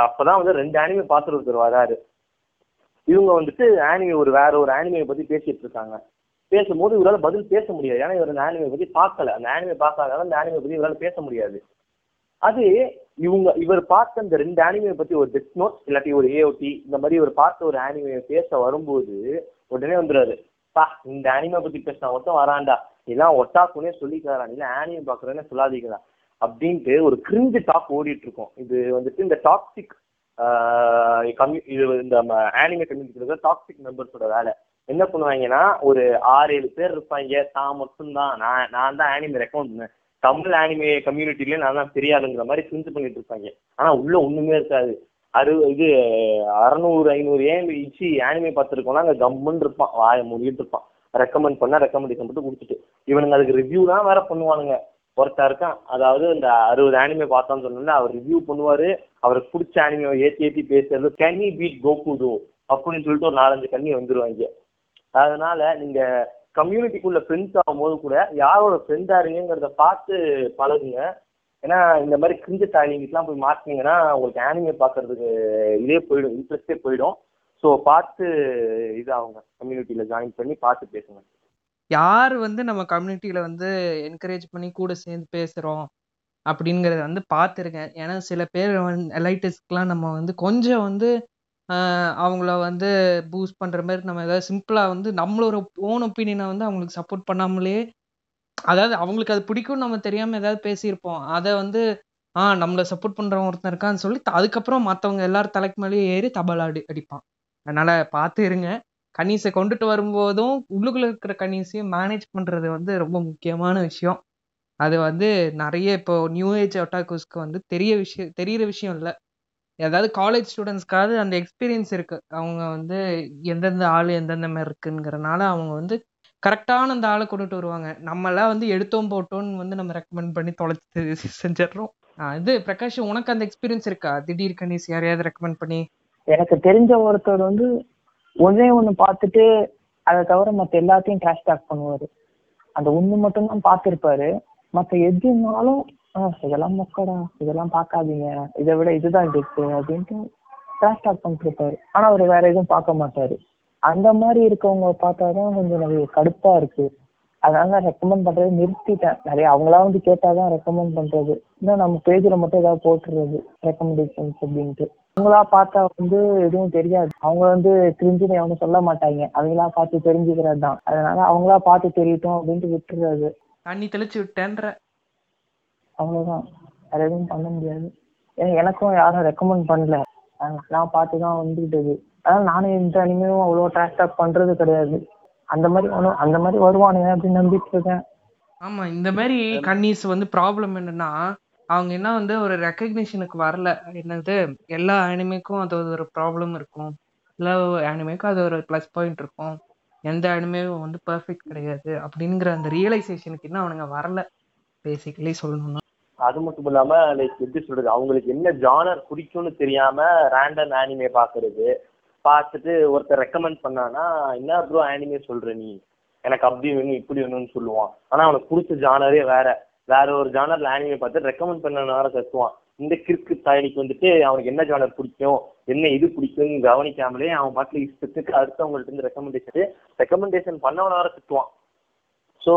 அப்போதான் வந்து 2 ஆனிமே பார்த்துட்டு ஒருத்தர் வராரு. இவங்க வந்துட்டு ஆனிமே ஒரு வேற ஒரு ஆனிமையை பத்தி பேசிட்டு இருக்காங்க. பேசும்போது இவரால பதில் பேச முடியாது, ஏன்னா இவர் அந்த ஆனிமையை பத்தி பார்க்கல, அந்த ஆனிமையை பார்க்காதனால அந்த ஆனிமையை பத்தி இவரால் பேச முடியாது. அது இவர் பார்த்த அந்த ரெண்டு ஆனிமையை பத்தி ஒரு டெத் நோட் இல்லாட்டி ஒரு ஏஓடி இந்த மாதிரி இவர் பார்த்த ஒரு ஆனிமையை பேச வரும்போது உடனே வந்துடுறாரு, பா இந்த ஆனிமையை பத்தி பேசினா மொத்தம் வராண்டா, இதெல்லாம் ஒட்டாக்குனே சொல்லிக்கிறான், இதெல்லாம் ஆனிமை பாக்குறேன்னு சொல்லாதீங்களா அப்படின்ட்டு ஒரு கிரிஞ்சு டாக் ஓடிட்டு இருக்கோம். இது வந்துட்டு இந்த டாக்ஸிக் இந்த ஆனிமே கம்யூனிட்டி டாக்ஸிக் மெம்பர்ஸோட வேலை. என்ன பண்ணுவாங்கன்னா ஒரு 6-7 பேர் இருப்பாங்க, தான் மட்டும்தான் நான் தான் ஆனிமே ரெக்கமெண்ட் பண்ணுவேன், தமிழ் ஆனிமே கம்யூனிட்டிலேயே நான் தான் தெரியாதுங்கிற மாதிரி கிரிஞ்சு பண்ணிட்டு இருப்பாங்க. ஆனா உள்ள ஒண்ணுமே இருக்காது. 600-500 ஏன் இச்சு ஆனிமே பார்த்துருக்கோம்னா அங்கே கம்முன்னு இருப்பான், வாய மூடிட்டு இருப்பான், ரெக்கமெண்ட் பண்ணா ரெக்கமெண்டேஷன் மட்டும் கொடுத்துட்டு இவனுங்க அதுக்கு ரிவ்யூலாம் வேற பண்ணுவானுங்க. ஒருத்தா இருக்கான், அதாவது இந்த 60 ஆனிமே பார்த்தான்னு சொன்னோம்னா அவர் ரிவ்யூ பண்ணுவாரு, அவருக்கு பிடிச்ச ஆனிமே ஏத்தி பேசுறது, கன்னி பீட் கோகுதோ அப்படின்னு சொல்லிட்டு ஒரு 4-5 கன்னி வந்துருவாங்க. அதனால நீங்க கம்யூனிட்டிக்குள்ள ஃப்ரெண்ட்ஸ் ஆகும்போது கூட யாரோட ஃப்ரெண்டா இருங்கிறத பார்த்து பழகுங்க. ஏன்னா இந்த மாதிரி கிரிஞ்ச டானிங்கெல்லாம் போய் மாட்டினீங்கன்னா உங்களுக்கு ஆனிமே பார்க்கறதுக்கு இதே போயிடும், இன்ட்ரெஸ்டே போயிடும். ஸோ பார்த்து இதாகுங்க, கம்யூனிட்டியில ஜாயின் பண்ணி பார்த்து பேசுங்க. யார் நம்ம கம்யூனிட்டியில என்கரேஜ் பண்ணி கூட சேர்ந்து பேசுறோம் அப்படிங்கறத பார்த்துருக்கேன். ஏன்னா சில பேர் எலைட்டிஸ்க்குலாம் நம்ம கொஞ்சம் அவங்கள பூஸ்ட் பண்ற மாதிரி நம்ம ஏதாவது சிம்பிளா நம்மளோட ஓன் ஒப்பீனியனை அவங்களுக்கு சப்போர்ட் பண்ணாமலே, அதாவது அவங்களுக்கு அது பிடிக்கும்னு நம்ம தெரியாம ஏதாவது பேசியிருப்போம், அதை நம்மளை சப்போர்ட் பண்றவங்க ஒருத்தர் இருக்கான்னு சொல்லி அதுக்கப்புறம் மற்றவங்க எல்லாரும் தலைக்கு மேலேயே ஏறி தபால் அடிப்பான். அதனால பார்த்து இருங்க. கன்னீஸை கொண்டுட்டு வரும்போதும் உள்ளுக்குள்ள இருக்கிற கன்னீஸையும் மேனேஜ் பண்றது ரொம்ப முக்கியமான விஷயம். அது நிறைய இப்போ நியூ ஏஜ் ஒட்டாக்குஸ்க்கு தெரியிற விஷயம் இல்லை. ஏதாவது காலேஜ் ஸ்டூடெண்ட்ஸ்க்காவது அந்த எக்ஸ்பீரியன்ஸ் இருக்கு, அவங்க எந்தெந்த ஆள் எந்தெந்த மாதிரி இருக்குங்கிறனால அவங்க கரெக்டான அந்த ஆளை கொண்டுட்டு வருவாங்க. நம்மளாம் எடுத்தோம் போட்டோன்னு நம்ம ரெக்கமெண்ட் பண்ணி தொலைச்சி செஞ்சிடறோம். அது பிரகாஷ், உனக்கு அந்த எக்ஸ்பீரியன்ஸ் இருக்கா? திடீர் கன்னீஸ் யாரையாவது ரெக்கமெண்ட் பண்ணி? எனக்கு தெரிஞ்ச ஒருத்தர் ஒன்னே ஒண்ணு பார்த்துட்டு அதை தவிர மற்ற எல்லாத்தையும் டிராஷ் டாக் பண்ணுவாரு. அந்த ஒண்ணு மட்டும்தான் பார்த்துருப்பாரு, மற்ற எதுனாலும் இதெல்லாம் மொக்கடா, இதெல்லாம் பார்க்காதீங்க, இதை விட இதுதான் இருக்கு அப்படின்ட்டு டிராஷ் டாக் பண்ணிட்டு இருப்பாரு. ஆனா அவரு வேற எதுவும் பார்க்க மாட்டாரு. அந்த மாதிரி இருக்கவங்க பார்த்தாதான் கொஞ்சம் நிறைய கடுப்பா இருக்கு. அதனால ரெக்கமெண்ட் பண்றது நிறுத்திட்டேன். நிறைய அவங்களா கேட்டாதான் ரெக்கமெண்ட் பண்றது, இன்னும் நம்ம பேஜ்ல மட்டும் ஏதாவது போட்டுறது ரெக்கமெண்டேஷன்ஸ் அப்படின்ட்டு. அவங்களா பார்த்தா எதுவும் தெரியாது, அவங்க தெரிஞ்சுன்னு எவனும் சொல்ல மாட்டாங்க, அவங்களா பார்த்து தெரிஞ்சுக்கிறது தான். அதனால அவங்களா பார்த்து தெரியட்டும் அப்படின்ட்டு விட்டுறது. தண்ணி தெளிச்சு விட்டேன்ற அவ்வளவுதான், வேற எதுவும் பண்ண முடியாது. எனக்கும் யாரும் ரெக்கமெண்ட் பண்ணல, நான் பார்த்துதான் வந்துகிட்டது. அதனால நானும் எந்த அனிமையும் அவ்வளோ டிராஸ்டாக் பண்றது கிடையாது. அந்த மாதிரி வருவானுங்க அப்படின்னு நம்பிட்டு இருக்கேன். ஆமா, இந்த மாதிரி கன்னீஸ் ப்ராப்ளம் என்னன்னா அவங்க என்ன ஒரு ரெக்கக்னிஷனுக்கு வரல. என்னது, எல்லா ஆனிமேக்கும் அது ஒரு ப்ராப்ளம் இருக்கும், எல்லா ஆனிமேக்கும் அது ஒரு பிளஸ் பாயிண்ட் இருக்கும், எந்த ஆனிமேவும் பெர்ஃபெக்ட் கிடையாது அப்படிங்கிற அந்த ரியலைசேஷனுக்கு இன்னும் அவனுங்க வரல. பேசிக்கலி சொல்லணும்னா அது மட்டும் இல்லாம எப்படி சொல்றது, அவங்களுக்கு என்ன ஜானர் பிடிக்கும்னு தெரியாம ரேண்டம் ஆனிமே பாக்குறது, பார்த்துட்டு ஒருத்தர் ரெக்கமெண்ட் பண்ணானா என்ன ப்ரோ ஆனிமே சொல்ற நீ, எனக்கு அப்படி வேணும் இப்படி வேணும்னு சொல்லுவான். ஆனா அவனுக்கு பிடிச்ச ஜானரே வேற ஒரு ஜானர்ல ஆனிமே பார்த்துட்டு ரெக்கமெண்ட் பண்ண வேற கத்துவான். இந்த கிற்கு தாயணிக்கு அவனுக்கு என்ன ஜானர் பிடிக்கும் என்ன இது பிடிக்கும் கவனிக்காமலே அவன் பாட்டுல இஷ்டத்துக்கு அடுத்தவங்கள்ட்ட இருந்து ரெக்கமெண்டேஷன் பண்ணவன வேற கத்துவான். ஸோ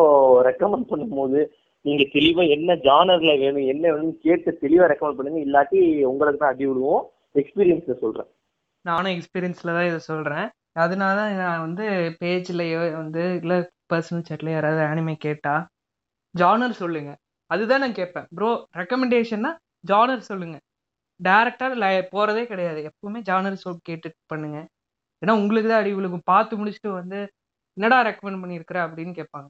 ரெக்கமெண்ட் பண்ணும் போது நீங்க தெளிவா என்ன ஜானர்ல வேணும் என்ன வேணும்னு கேட்டு தெளிவா ரெக்கமெண்ட் பண்ணுங்க, இல்லாட்டி உங்களுக்கு தான் அடி விடுவோம். எக்ஸ்பீரியன்ஸ்ல சொல்றேன், நானும் எக்ஸ்பீரியன்ஸில் தான் இதை சொல்கிறேன். அதனால நான் பேஜ்லையோ இல்லை பர்சனல் சேட்லையோ யாராவது ஆனிமே கேட்டால் ஜானர் சொல்லுங்கள், அதுதான் நான் கேட்பேன். ப்ரோ ரெக்கமெண்டேஷன்னா ஜானர் சொல்லுங்கள், டேரெக்டாக போகிறதே கிடையாது. எப்போவுமே ஜானர் சொல் கேட்டுட்டு பண்ணுங்கள், ஏன்னா உங்களுக்கு தான் அடிவுளுக்கும். பார்த்து முடிச்சுட்டு என்னடா ரெக்கமெண்ட் பண்ணியிருக்கிற அப்படின்னு கேட்பாங்க.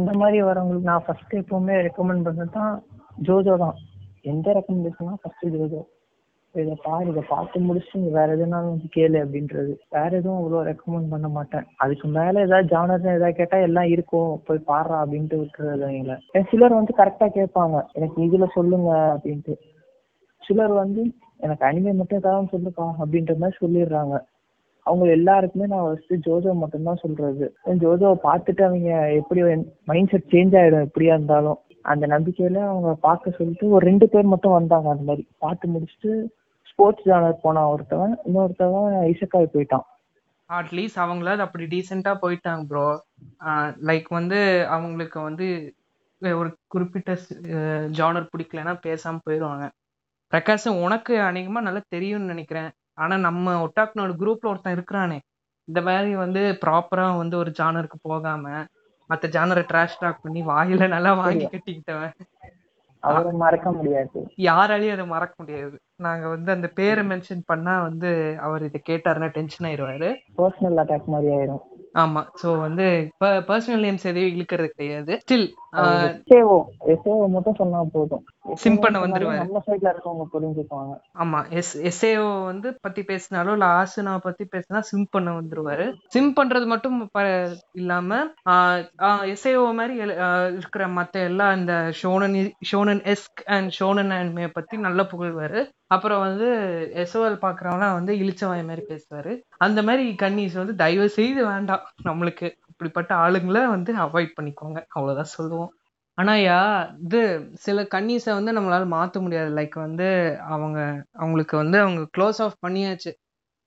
இந்த மாதிரி வரவங்களுக்கு நான் ஃபஸ்ட்டு எப்போவுமே ரெக்கமெண்ட் பண்ணுறது தான் ஜோஜோ தான். எந்த ரெக்கமெண்டேஷன்னா ஃபஸ்ட்டு ஜோஜோ, இதை பாரு, இதை பார்த்து முடிச்சு நீ வேற எதுனாலும் கேளு அப்படின்றது. வேற எதுவும் அவ்வளோ ரெக்கமெண்ட் பண்ண மாட்டேன். அதுக்கு மேல ஏதாவது ஜானர் ஏதாவது கேட்டா எல்லாம் இருக்கும் போய் பாடுறா அப்படின்ட்டு விட்டுறது. எங்களை சிலர் கரெக்டா கேட்பாங்க, எனக்கு இதுல சொல்லுங்க அப்படின்ட்டு. சிலர் எனக்கு அனிமே மட்டும் ஏதாவது சொல்லுப்பா அப்படின்ற மாதிரி சொல்லிடுறாங்க. அவங்க எல்லாருக்குமே நான் ஃபர்ஸ்ட் ஜோஜோ மட்டும்தான் சொல்றது. ஜோஜோவை பார்த்துட்டு அவங்க எப்படி மைண்ட் செட் சேஞ்ச் ஆயிடும் எப்படியா இருந்தாலும். அந்த நம்பிக்கையில அவங்க பார்க்க சொல்லிட்டு ஒரு 2 பேர் மட்டும் வந்தாங்க. அந்த மாதிரி பார்த்து முடிச்சுட்டு ஸ்போர்ட்ஸ் ஜானர் போனான் ஒருத்தவன், இன்னொருத்தவன் இசக்காய் போயிட்டான். அட்லீஸ்ட் அவங்களாவது அப்படி டீசெண்டாக போயிட்டாங்க ப்ரோ. லைக் வந்து அவங்களுக்கு வந்து ஒரு குறிப்பிட்ட ஜானர் பிடிக்கலன்னா பேசாமல் போயிடுவாங்க. பிரகாஷ் உனக்கு அநேகமாக நல்லா தெரியும்னு நினைக்கிறேன். ஆனால் நம்ம ஒட்டாக்னோட குரூப்பில் ஒருத்தன் இருக்கிறானே, இந்த மாதிரி வந்து ப்ராப்பராக வந்து ஒரு ஜானருக்கு போகாமல் மற்ற ஜானரை ட்ராஷ் டாக் பண்ணி வாயில நல்லா வாங்கி கட்டிக்கிட்டவன் அவரை மறக்க முடியாது, யாராலையும் அதை மறக்க முடியாது. நாங்க வந்து அந்த பேரை மென்ஷன் பண்ணா வந்து அவர் இதை கேட்டாருன்னா டென்ஷன் ஆயிடுவாரு, பர்சனல் அட்டாக் மாதிரி ஆயிடும். ஆமா, சோ வந்து பர்சனல் நேம்ஸ் எதையும் இழுக்கிறது கிடையாது. ஸ்டில் எஸ்ஏஓ மட்டும் சொன்னா போதும், சிம்பண்ண வந்துருவாரு. நம்ம சைடுல இருக்கவங்க புரிஞ்சுக்குவாங்க. ஆமா, எஸ்ஏஓ வந்து பத்தி பேசினாலும் இல்ல ஆசுனா பத்தி பேசினா சிம்பண்ண வந்துருவாரு. சிம் பண்றது மட்டும் இல்லாம எஸ்ஏஓ மாதிரி இருக்கிற மத்த எல்லா இந்த ஷோனன் எஸ்க் அண்ட் ஷோனன் அண்மையை பத்தி நல்லா புகழ்வாரு. அப்புறம் வந்து எஸ்ஓஎல் பாக்குறவனா வந்து இழிச்சவாய் மாதிரி பேசுவாரு. அந்த மாதிரி கன்னிஸ் வந்து தயவு செய்து வேண்டாம், நம்மளுக்கு இப்படிப்பட்ட ஆளுங்களை வந்து அவாய்ட் பண்ணிக்கோங்க, அவ்வளவுதான் சொல்லுவோம். ஆனா இது சில கன்னிஸ வந்து நம்மளால மாத்த முடியாது. லைக் வந்து அவங்களுக்கு வந்து அவங்க க்ளோஸ் ஆஃப் பண்ணியாச்சு,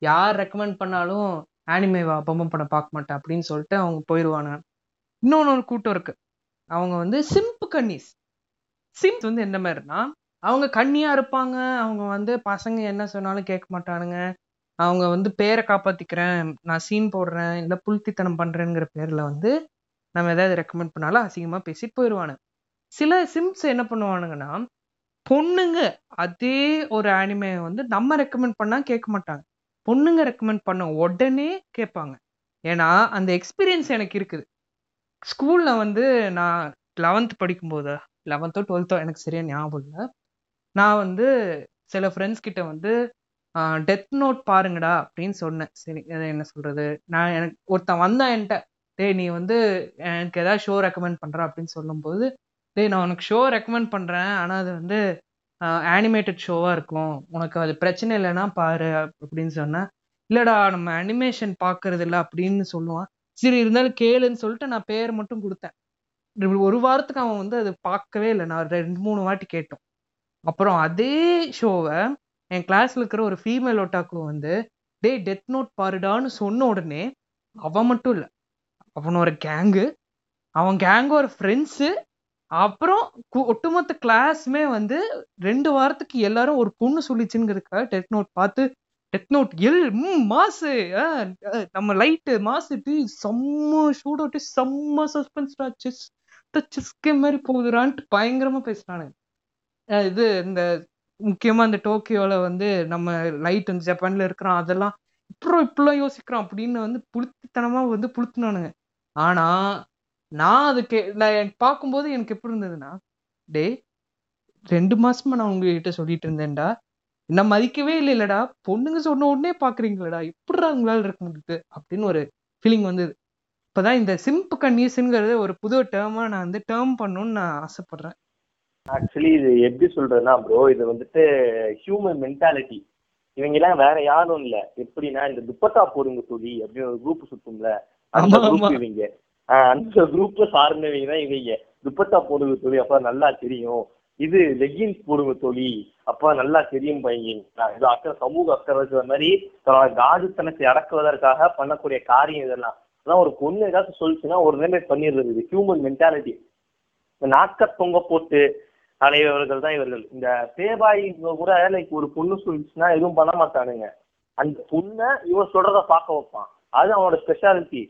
யார் ரெக்கமெண்ட் பண்ணாலும் ஆனிமேவா பொம்மை படம் பார்க்க மாட்டேன் அப்படின்னு சொல்லிட்டு அவங்க போயிடுவாங்க. இன்னொன்னு கூட்டம் இருக்கு, அவங்க வந்து சிம்ப் கன்னிஸ். சிம்ப் வந்து என்ன மாதிரினா, அவங்க கண்ணியா இருப்பாங்க, அவங்க வந்து பசங்க என்ன சொன்னாலும் கேட்க மாட்டானுங்க, அவங்க வந்து பேரை காப்பாத்திக்கிறேன், நான் சீன் போடுறேன், இல்லை புல்தித்தனம் பண்றேங்கிற பேர்ல வந்து நம்ம ஏதாவது ரெக்கமெண்ட் பண்ணாலும் அசிங்கமா பேசிட்டு போயிடுவானு. சில சிம்ஸ் என்ன பண்ணுவானுங்கன்னா, பொண்ணுங்க அதே ஒரு ஆனிமே வந்து நம்ம ரெக்கமெண்ட் பண்ணா கேட்க மாட்டாங்க, பொண்ணுங்க ரெக்கமெண்ட் பண்ண உடனே கேட்பாங்க. ஏன்னா அந்த எக்ஸ்பீரியன்ஸ் எனக்கு இருக்குது. ஸ்கூல்ல வந்து நான் 11th படிக்கும்போது, 11th or 12th எனக்கு சரியா ஞாபகம் இல்லை, நான் வந்து சில ஃப்ரெண்ட்ஸ் கிட்ட வந்து டெத் நோட் பாருங்கடா அப்படின்னு சொன்னேன். சரி, என்ன சொல்றது, நான் எனக்கு ஒருத்தன் வந்தான் என்கிட்ட, டேய் நீ வந்து எனக்கு ஏதாவது ஷோ ரெக்கமெண்ட் பண்ற அப்படின்னு சொல்லும்போது, டேய் நான் உனக்கு ஷோ ரெக்கமெண்ட் பண்றேன், ஆனால் அது வந்து ஆனிமேட்டட் ஷோவா இருக்கும், உனக்கு அது பிரச்சனை இல்லைன்னா பாரு அப்படின்னு சொன்னேன். இல்லடா நம்ம அனிமேஷன் பார்க்கறது இல்லை அப்படின்னு சொல்லுவான். சரி இருந்தாலும் கேளுன்னு சொல்லிட்டு நான் பேர் மட்டும் கொடுத்தேன். ஒரு வாரத்துக்கு அவன் வந்து அது பார்க்கவே இல்லை. நான் 2-3 வாட்டி கேட்டோம். அப்புறம் அதே ஷோவை என் கிளாஸ்ல இருக்கிற ஒரு ஃபீமேல் ஒட்டாக்கு வந்து, டே டெத் நோட் பாருடான்னு சொன்ன உடனே, அவன் மட்டும் இல்லை, அவனோட கேங்கு, அவன் கேங்கோட ஃப்ரெண்ட்ஸு, அப்புறம் ஒட்டுமொத்த கிளாஸுமே வந்து 2 வாரத்துக்கு எல்லாரும் ஒரு பொண்ணு சொல்லிச்சுங்கிறதுக்காக டெத் நோட் பார்த்து, டெத் நோட் மாசு, நம்ம லைட்டு மாசு, செம்ம ஷூட் அவுட்டு, செம்ம சஸ்பென்ஸ்டா, செஸ்கே மாதிரி போகுதுடான்ட்டு பயங்கரமா பேசுறானு. இது இந்த முக்கியமா இந்த டோக்கியோல வந்து நம்ம லைட் வந்து ஜப்பான்ல இருக்கிறோம், அதெல்லாம் இப்போ இப்பெல்லாம் யோசிக்கிறோம் அப்படின்னு வந்து புளுத்தித்தனமா வந்து புளுத்துனானுங்க. ஆனா நான் அதுக்கு பார்க்கும்போது எனக்கு எப்படி இருந்ததுன்னா, டே 2 மாசமா நான் உங்ககிட்ட சொல்லிட்டு இருந்தேன்டா, என்ன மதிக்கவே இல்லைல்லடா, பொண்ணுங்க சொன்ன உடனே பாக்குறீங்களடா, எப்படிடா உங்களால இருக்க முடியுது அப்படின்னு ஒரு ஃபீலிங் வந்தது. இப்பதான் இந்த சிம்பு கன்னிஸ்ங்கிறது ஒரு புது டேர்மா நான் வந்து டேர்ம் பண்ணணும்னு நான் ஆசைப்படுறேன். ஆக்சுவலி இது எப்படி சொல்றதுன்னா ப்ரோ, இது வந்துட்டு ஹியூமன் மென்டாலிட்டி. இவங்க எல்லாம் வேற யாரும் இல்ல, எப்படின்னா இந்த துப்பட்டா போடுங்க துளி அப்படின்னு ஒரு குரூப் சுத்தும்ல, அந்த குரூப் இவங்க, அந்த குரூப்ல சார்ந்தவங்க தான் இவங்க. துப்பட்டா போடுங்க துளி அப்ப நல்லா தெரியும், இது லெகின்ஸ் போடுங்க துளி அப்ப நல்லா தெரியும் பையங்க, இது அக்கறை, சமூக அக்கறை மாதிரி தன்னோட காஜுத்தனத்தை அடக்குவதற்காக பண்ணக்கூடிய காரியம் இதெல்லாம். அதான் ஒரு பொண்ணு ஏதாச்சும் சொல்லிச்சுன்னா ஒரு நேமே பண்ணிடுறது. இது ஹியூமன் மென்டாலிட்டி. நாக்க தொங்க போட்டு அடையவர்கள் தான் இவர்கள். இந்த பேபாய் கூட லைக் ஒரு பொண்ணு சொல்லிச்சுன்னா எதுவும் பண்ண மாட்டானுங்க, அந்த பொண்ணை இவன் சொல்றத பார்க்க வைப்பான், அது அவனோட ஸ்பெஷாலிட்டி.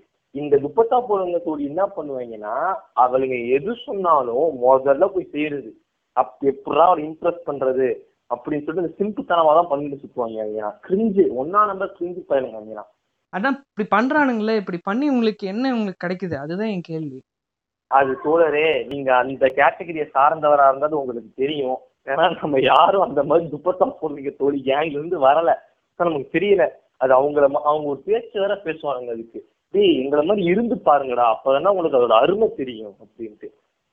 இந்த துப்பத்தா பொண்ணுங்க கூட என்ன பண்ணுவாங்கன்னா, அவளுங்க எது சொன்னாலும் முதல்ல போய் செய்யறது, அப்படி எப்படிலாம் அவளை இம்ப்ரெஸ் பண்றது அப்படின்னு சொல்லிட்டு இந்த சிம்பித்தனமா தான் பண்ணிட்டு சுற்றுவாங்க. அவங்கன்னா கிரிஞ்சு, 1 நம்பர் கிரிஞ்சு பயிலுங்க. அவங்கன்னா அதான் இப்படி பண்றானுங்களே, இப்படி பண்ணி உங்களுக்கு என்ன உங்களுக்கு கிடைக்குது, அதுதான் என் கேள்வி. அது தோழரே, நீங்க அந்த கேட்டகரியை சார்ந்தவரா இருந்தாலும் உங்களுக்கு தெரியும். ஏன்னா நம்ம யாரும் அந்த மாதிரி துப்பத்தா போடுறீங்க தோழி கேங்ல இருந்து வரல, நமக்கு தெரியல. அது அவங்க ஒரு பேச்சு வேற பேசுவாங்க, அதுக்கு டேய் எங்களை மாதிரி இருந்து பாருங்கடா அப்பதானே உங்களுக்கு அதோட அருமை தெரியும் அப்படின்ட்டு.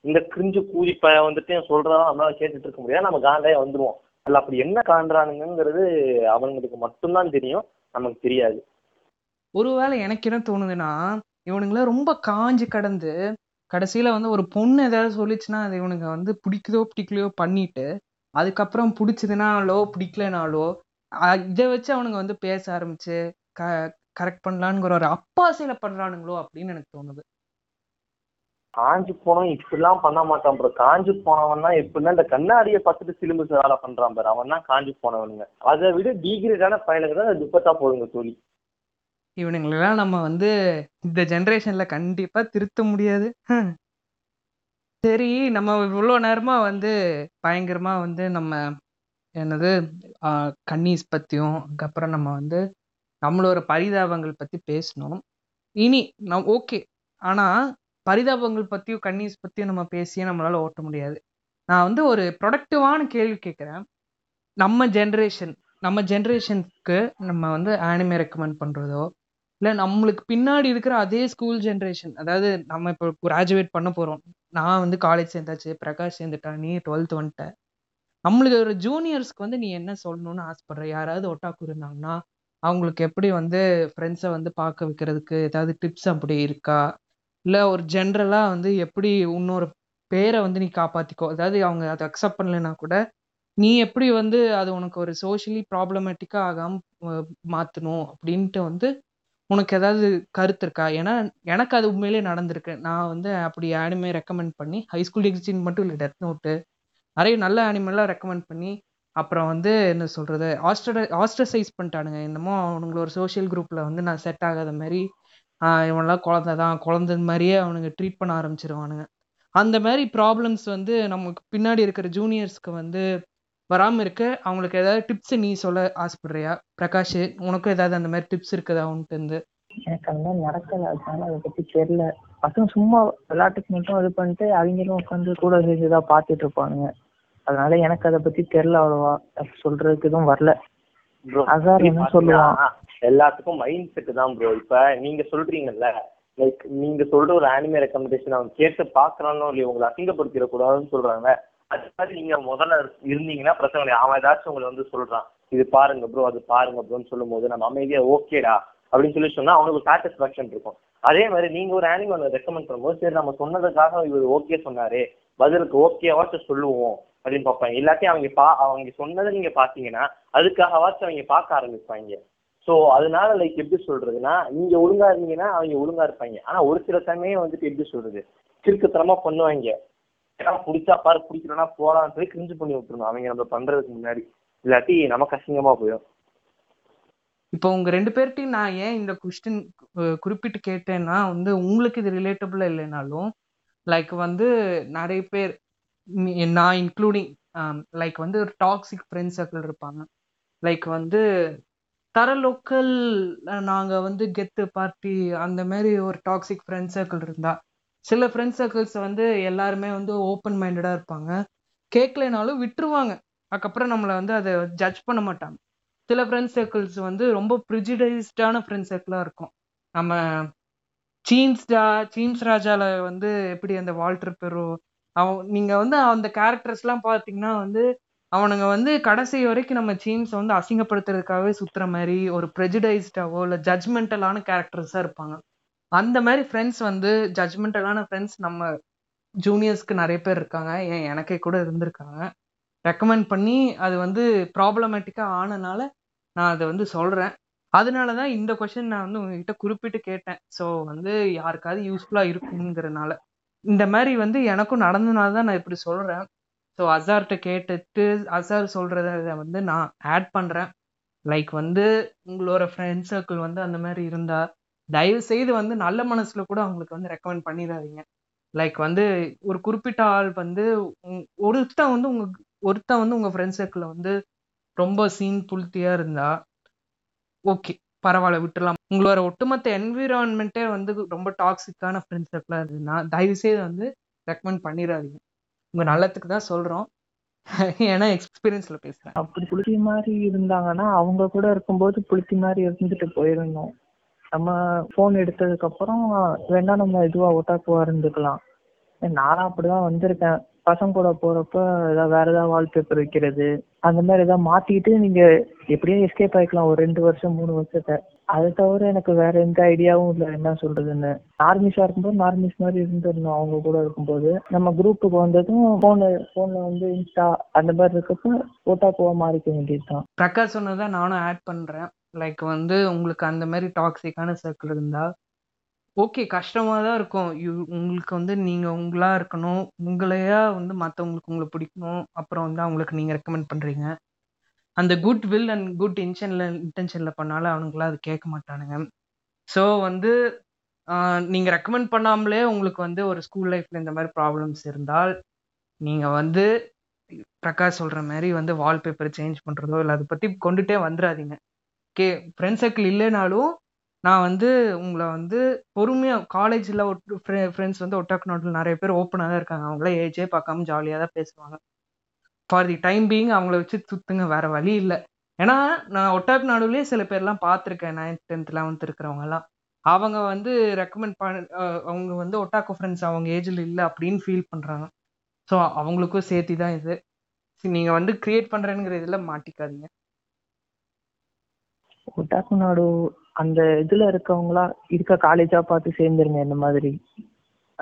இந்த கிரிஞ்சு கூதிப்ப வந்துட்டு சொல்றதான் நம்மளால கேட்டுட்டு இருக்க முடியாது, நம்ம காண்டாயே வந்துருவோம். அல்ல அப்படி என்ன காண்றானுங்கிறது அவங்களுக்கு மட்டும்தான் தெரியும், நமக்கு தெரியாது. ஒருவேளை எனக்கு என்ன தோணுதுன்னா, இவனுங்களா ரொம்ப காஞ்சி கடந்து கடைசியில வந்து ஒரு பொண்ணு ஏதாவது சொல்லிச்சுன்னா அது இவனுங்க வந்து பிடிக்குதோ பிடிக்கலையோ பண்ணிட்டு, அதுக்கப்புறம் பிடிச்சதுனாலோ பிடிக்கலனாலோ இதை வச்சு அவனுங்க வந்து பேச ஆரம்பிச்சு கரெக்ட் பண்ணலான்ங்கிற ஒரு அப்பாசையில பண்றானுங்களோ அப்படின்னு எனக்கு தோணுது. காஞ்சி போனவன் இப்படிலாம் பண்ண மாட்டான் ப்ரோ. காஞ்சி போனவன் தான் எப்படின்னா இந்த கண்ணாடியை பார்த்துட்டு சிலும்பு வேலை பண்றான் பாரு, அவன் தான் காஞ்சி போனவனுங்க. அதை விட டிகிரேடான பயனுக்கு தான் துப்பத்தா போடுங்க தோழி. இவனுங்களெல்லாம் நம்ம வந்து இந்த ஜென்ரேஷன்ல கண்டிப்பா திருத்த முடியாது. சரி, நம்ம இவ்வளோ நேரமா வந்து பயங்கரமா வந்து நம்ம என்னது கன்னீஸ் பத்தியும் அதுக்கப்புறம் நம்ம வந்து நம்மளோட பரிதாபங்கள் பத்தி பேசணும். இனி நம் ஓகே, ஆனா பரிதாபங்கள் பத்தியும் கன்னீஸ் பத்தியும் நம்ம பேசியே நம்மளால ஓட்ட முடியாது. நான் வந்து ஒரு ப்ரொடக்டிவான கேள்வி கேட்குறேன். நம்ம ஜென்ரேஷனுக்கு நம்ம வந்து ஆனிமே ரெக்கமெண்ட் பண்ணுறதோ இல்லை நம்மளுக்கு பின்னாடி இருக்கிற அதே ஸ்கூல் ஜென்ரேஷன், அதாவது நம்ம இப்போ கிராஜுவேட் பண்ண போகிறோம், நான் வந்து காலேஜ் சேர்ந்தாச்சு, பிரகாஷ் சேர்ந்துட்டான், நீ 12th வந்துட்ட, நம்மளுக்கு ஒரு ஜூனியர்ஸ்க்கு வந்து நீ என்ன சொல்லணும்னு ஆசைப்படுற? யாராவது ஒட்டாக்கு இருந்தாங்கன்னா அவங்களுக்கு எப்படி வந்து ஃப்ரெண்ட்ஸை வந்து பார்க்க வைக்கிறதுக்கு ஏதாவது டிப்ஸ் அப்படி இருக்கா? இல்லை ஒரு ஜென்ரலாக வந்து எப்படி இன்னொரு பேரை வந்து நீ காப்பாற்றிக்கோ, அதாவது அவங்க அதை அக்செப்ட் பண்ணலைன்னா கூட நீ எப்படி வந்து அது உனக்கு ஒரு சோஷியலி ப்ராப்ளமேட்டிக்காக ஆகாமல் மாற்றணும் அப்படின்ட்டு வந்து உனக்கு ஏதாவது கருத்து இருக்கா? ஏன்னா எனக்கு அது உண்மையிலே நடந்திருக்கு. நான் வந்து அப்படி ஆனிமே ரெக்கமெண்ட் பண்ணி ஹைஸ்கூல் எக்ஸின் மட்டும் இல்லை, டெத் நோட்டு நிறைய நல்ல ஆனிமெல்லாம் ரெக்கமெண்ட் பண்ணி அப்புறம் வந்து என்ன சொல்கிறது ஆஸ்ட்ரசைஸ் பண்ணிட்டானுங்க. என்னமோ அவனுங்களோட சோஷியல் குரூப்பில் வந்து நான் செட் ஆகாத மாதிரி இவனெல்லாம் குழந்தை மாதிரியே அவனுங்க ட்ரீட் பண்ண ஆரம்பிச்சிருவானுங்க. அந்த மாதிரி ப்ராப்ளம்ஸ் வந்து நமக்கு பின்னாடி இருக்கிற ஜூனியர்ஸ்க்கு வந்து வராமல் இருக்க அவங்களுக்கு ஏதாவது டிப்ஸ் நீ சொல்ல ஆசைப்படுறியா? பிரகாஷ், உனக்கும் ஏதாவது அந்த மாதிரி டிப்ஸ் இருக்குதா உன்ட்டு இருந்து? எனக்கு அந்த மாதிரி நடக்கலை, அதனால அதை பற்றி தெரியல. பசங்க சும்மா விளையாட்டுக்கு மட்டும் இது பண்ணிட்டு அவங்களும் உட்காந்து கூட செஞ்சுதான் பார்த்துட்டு இருப்பானுங்க. அதனால எனக்கு அதை பற்றி தெரில, அவ்வளோவா சொல்றதுக்கு எதுவும் வரல. அதான் என்ன சொல்லுவான், எல்லாத்துக்கும் மைண்ட் செட்டு தான் ப்ரோ. இப்போ நீங்கள் சொல்கிறீங்கல்ல, லைக் நீங்கள் சொல்கிற ஒரு ஆனிமே ரெக்கமெண்டேஷன் அவன் கேட்டு பார்க்குறானோ இல்லையோ உங்களை அசிங்கப்படுத்திடக்கூடாதுன்னு சொல்கிறாங்க. அது மாதிரி நீங்க முதல்ல இருந்தீங்கன்னா பிரச்சனை. அவன் ஏதாச்சும் உங்களை வந்து சொல்றான், இது பாருங்க ப்ரோ, அது பாருங்க ப்ரோன்னு சொல்லும் போது நம்ம அமைதியா ஓகேடா அப்படின்னு சொல்லி சொன்னா அவனுக்கு சாட்டிஸ்பாக்சன் இருக்கும். அதே மாதிரி நீங்க ஒரு ஆனிமல் ரெக்கமெண்ட் பண்ணும்போது சரி நம்ம சொன்னதுக்காக இவர் ஓகே சொன்னாரு, பதிலுக்கு ஓகேவாச்சும் சொல்லுவோம் அப்படின்னு பார்ப்பாங்க. எல்லாத்தையும் அவங்க சொன்னதை நீங்க பாத்தீங்கன்னா அதுக்காகவாச்சும் அவங்க பார்க்க ஆரம்பிப்பாங்க. ஸோ அதனால லைக் எப்படி சொல்றதுன்னா நீங்க ஒழுங்கா இருந்தீங்கன்னா அவங்க ஒழுங்கா இருப்பாங்க. ஆனா ஒரு சில சமயம் வந்துட்டு எப்படி சொல்றது கிறுக்குத்தனமா பண்ணுவாங்க. பிடிச்சா பாரு, பிடிக்கலன்னா போறான்னு சொல்லி கிரிஞ்சு பண்ணி விட்டுருந்தோம் அவங்க நம்ம பண்றதுக்கு முன்னாடி, இல்லாட்டி நமக்கு அசிங்கமா போயிடும். இப்போ உங்க ரெண்டு பேர்ட்டையும் நான் ஏன் இந்த குவெஸ்டின் குறிப்பிட்டு கேட்டேன்னா வந்து உங்களுக்கு இது ரிலேட்டபிளா இல்லைனாலும் லைக் வந்து நிறைய பேர் நான் இன்க்ளூடிங் லைக் வந்து ஒரு டாக்ஸிக் ஃப்ரெண்ட் சர்க்கிள் இருப்பாங்க. லைக் வந்து தர லோக்கல் நாங்க வந்து கெத்து பார்ட்டி அந்த மாதிரி ஒரு டாக்ஸிக் ஃப்ரெண்ட் சர்க்கிள் இருந்தா சில ஃப்ரெண்ட் சர்க்கிள்ஸ் வந்து எல்லாருமே வந்து ஓப்பன் மைண்டடாக இருப்பாங்க, கேட்கலைனாலும் விட்டுருவாங்க, அதுக்கப்புறம் நம்மளை வந்து அதை ஜட்ஜ் பண்ண மாட்டாங்க. சில ஃப்ரெண்ட் சர்க்கிள்ஸ் வந்து ரொம்ப ப்ரிஜிடைஸ்டான ஃப்ரெண்ட் சர்க்கிளாக இருக்கும். நம்ம சீன்ஸ் ராஜாவில் வந்து எப்படி அந்த வால்டர் பெரோ அவன், நீங்கள் வந்து அந்த கேரக்டர்ஸ்லாம் பார்த்தீங்கன்னா வந்து அவனுங்க வந்து கடைசி வரைக்கும் நம்ம சீன்ஸை வந்து அசிங்கப்படுத்துறதுக்காகவே சுற்றுற மாதிரி ஒரு ப்ரெஜிடைஸ்டாவோ இல்லை ஜட்ஜ்மெண்டலான கேரக்டர்ஸாக இருப்பாங்க. அந்த மாதிரி ஃப்ரெண்ட்ஸ் வந்து ஜட்ஜ்மெண்டலான ஃப்ரெண்ட்ஸ் நம்ம ஜூனியர்ஸ்க்கு நிறைய பேர் இருக்காங்க, ஏன் எனக்கே கூட இருந்திருக்காங்க. ரெக்கமெண்ட் பண்ணி அது வந்து ப்ராப்ளமேட்டிக்காக ஆனனால நான் அதை வந்து சொல்கிறேன். அதனால தான் இந்த கொஷின் நான் வந்து உங்ககிட்ட குறிப்பிட்டு கேட்டேன். ஸோ வந்து யாருக்காவது யூஸ்ஃபுல்லாக இருக்குங்கிறனால இந்த மாதிரி வந்து எனக்கும் நடந்ததுனால தான் நான் இப்படி சொல்கிறேன். ஸோ அசார்கிட்ட கேட்டுட்டு அசார் சொல்கிறத வந்து நான் ஆட் பண்ணுறேன். லைக் வந்து உங்களோட ஃப்ரெண்ட் சர்க்கிள் வந்து அந்த மாதிரி இருந்தால் தயவு செய்து வந்து நல்ல மனசுல கூட அவங்களுக்கு வந்து ரெக்கமெண்ட் பண்ணிடாதீங்க. லைக் வந்து ஒரு குறிப்பிட்ட ஆள் வந்து ஒருத்தன் வந்து உங்க ஃப்ரெண்ட் சர்க்கிள்ல வந்து ரொம்ப சீன் புல்தியா இருந்தா ஓகே பரவாயில்ல விட்டுலாம். உங்களோட ஒட்டுமொத்த என்விரான்மெண்ட்டே வந்து ரொம்ப டாக்ஸிக்கான ஃப்ரெண்ட் சர்க்கிளா இருந்ததுன்னா தயவு செய்து வந்து ரெக்கமெண்ட் பண்ணிடாதீங்க. உங்க நல்லத்துக்கு தான் சொல்றோம், ஏன்னா எக்ஸ்பீரியன்ஸ்ல பேசுறேன். அப்படி புளித்தி மாதிரி இருந்தாங்கன்னா அவங்க கூட இருக்கும்போது புளித்தி மாதிரி இருந்துட்டு போயிருந்தோம். நம்ம ஃபோன் எடுத்ததுக்கு அப்புறம் வேணா நம்ம இதுவா ஒட்டாக்குவா இருந்துக்கலாம். நானும் அப்படிதான் வந்திருக்கேன். பசங்க கூட போறப்ப ஏதாவது வேற ஏதாவது வால்பேப்பர் வைக்கிறது அந்த மாதிரி ஏதாவது மாத்திக்கிட்டு நீங்க எப்படியும் எஸ்கேப் ஆயிக்கலாம் ஒரு 2 வருஷம் 3 வருஷத்தை. அதை தவிர எனக்கு வேற எந்த ஐடியாவும் இல்லை என்ன சொல்றதுன்னு. நார்மிஸா இருக்கும்போது நார்மிஸ் மாதிரி இருந்துடணும். அவங்க கூட இருக்கும்போது நம்ம குரூப்புக்கு வந்ததும் போன்ல வந்து இன்ஸ்டா அந்த மாதிரி இருக்கப்ப ஒட்டாக்குவா மாறிக்க வேண்டியதுதான். பிரகாஷ் சொன்னதான் நானும் ஆட் பண்றேன். லைக் உங்களுக்கு அந்த மாதிரி டாக்ஸிக்கான சர்க்கிள் இருந்தால் ஓகே கஷ்டமாக தான் இருக்கும். உங்களுக்கு நீங்கள் உங்களா இருக்கணும், உங்களையா மற்றவங்களுக்கு உங்களை பிடிக்கணும். அப்புறம் அவங்களுக்கு நீங்கள் ரெக்கமெண்ட் பண்ணுறீங்க. அந்த குட் வில் அண்ட் குட் இன்டென்ஷனில் பண்ணாலும் அவனுங்களா அது கேட்க மாட்டானுங்க. ஸோ நீங்கள் ரெக்கமெண்ட் பண்ணாமலே உங்களுக்கு ஒரு ஸ்கூல் லைஃப்பில் இந்த மாதிரி ப்ராப்ளம்ஸ் இருந்தால் நீங்கள் பிரகாஷ் சொல்கிற மாதிரி வால்பேப்பர் சேஞ்ச் பண்ணுறதோ இல்லை அதை பற்றி கொண்டுட்டே வந்துடாதீங்க. ஓகே ஃப்ரெண்ட் சர்க்கிள் இல்லைனாலும் நான் உங்களை பொறுமையாக காலேஜில் ஃப்ரெண்ட்ஸ் ஒட்டாக்கு நாட்டில் நிறைய பேர் ஓப்பனாக தான் இருக்காங்க. அவங்கள ஏஜே பார்க்காம ஜாலியாக தான் பேசுவாங்க. ஃபார் தி டைம் பீயிங் அவங்கள வச்சு சுற்றுங்க, வேறு வழி இல்லை. ஏன்னா நான் ஒட்டாக்கு நாடுலேயே சில பேர்லாம் பார்த்துருக்கேன். 9th 10th 11th இருக்கிறவங்கலாம் அவங்க ரெக்கமெண்ட் அவங்க ஒட்டாக்கு ஃப்ரெண்ட்ஸ் அவங்க ஏஜில் இல்லை அப்படின்னு ஃபீல் பண்ணுறாங்க. ஸோ அவங்களுக்கும் சேர்த்தி தான் இது. நீங்கள் கிரியேட் பண்ணுறேங்கிற இதில் மாட்டிக்காதீங்க. ஒட்டாக்கு நாடு அந்த இதுல இருக்கவங்களா இருக்க காலேஜா பார்த்து சேர்ந்துருங்க. இந்த மாதிரி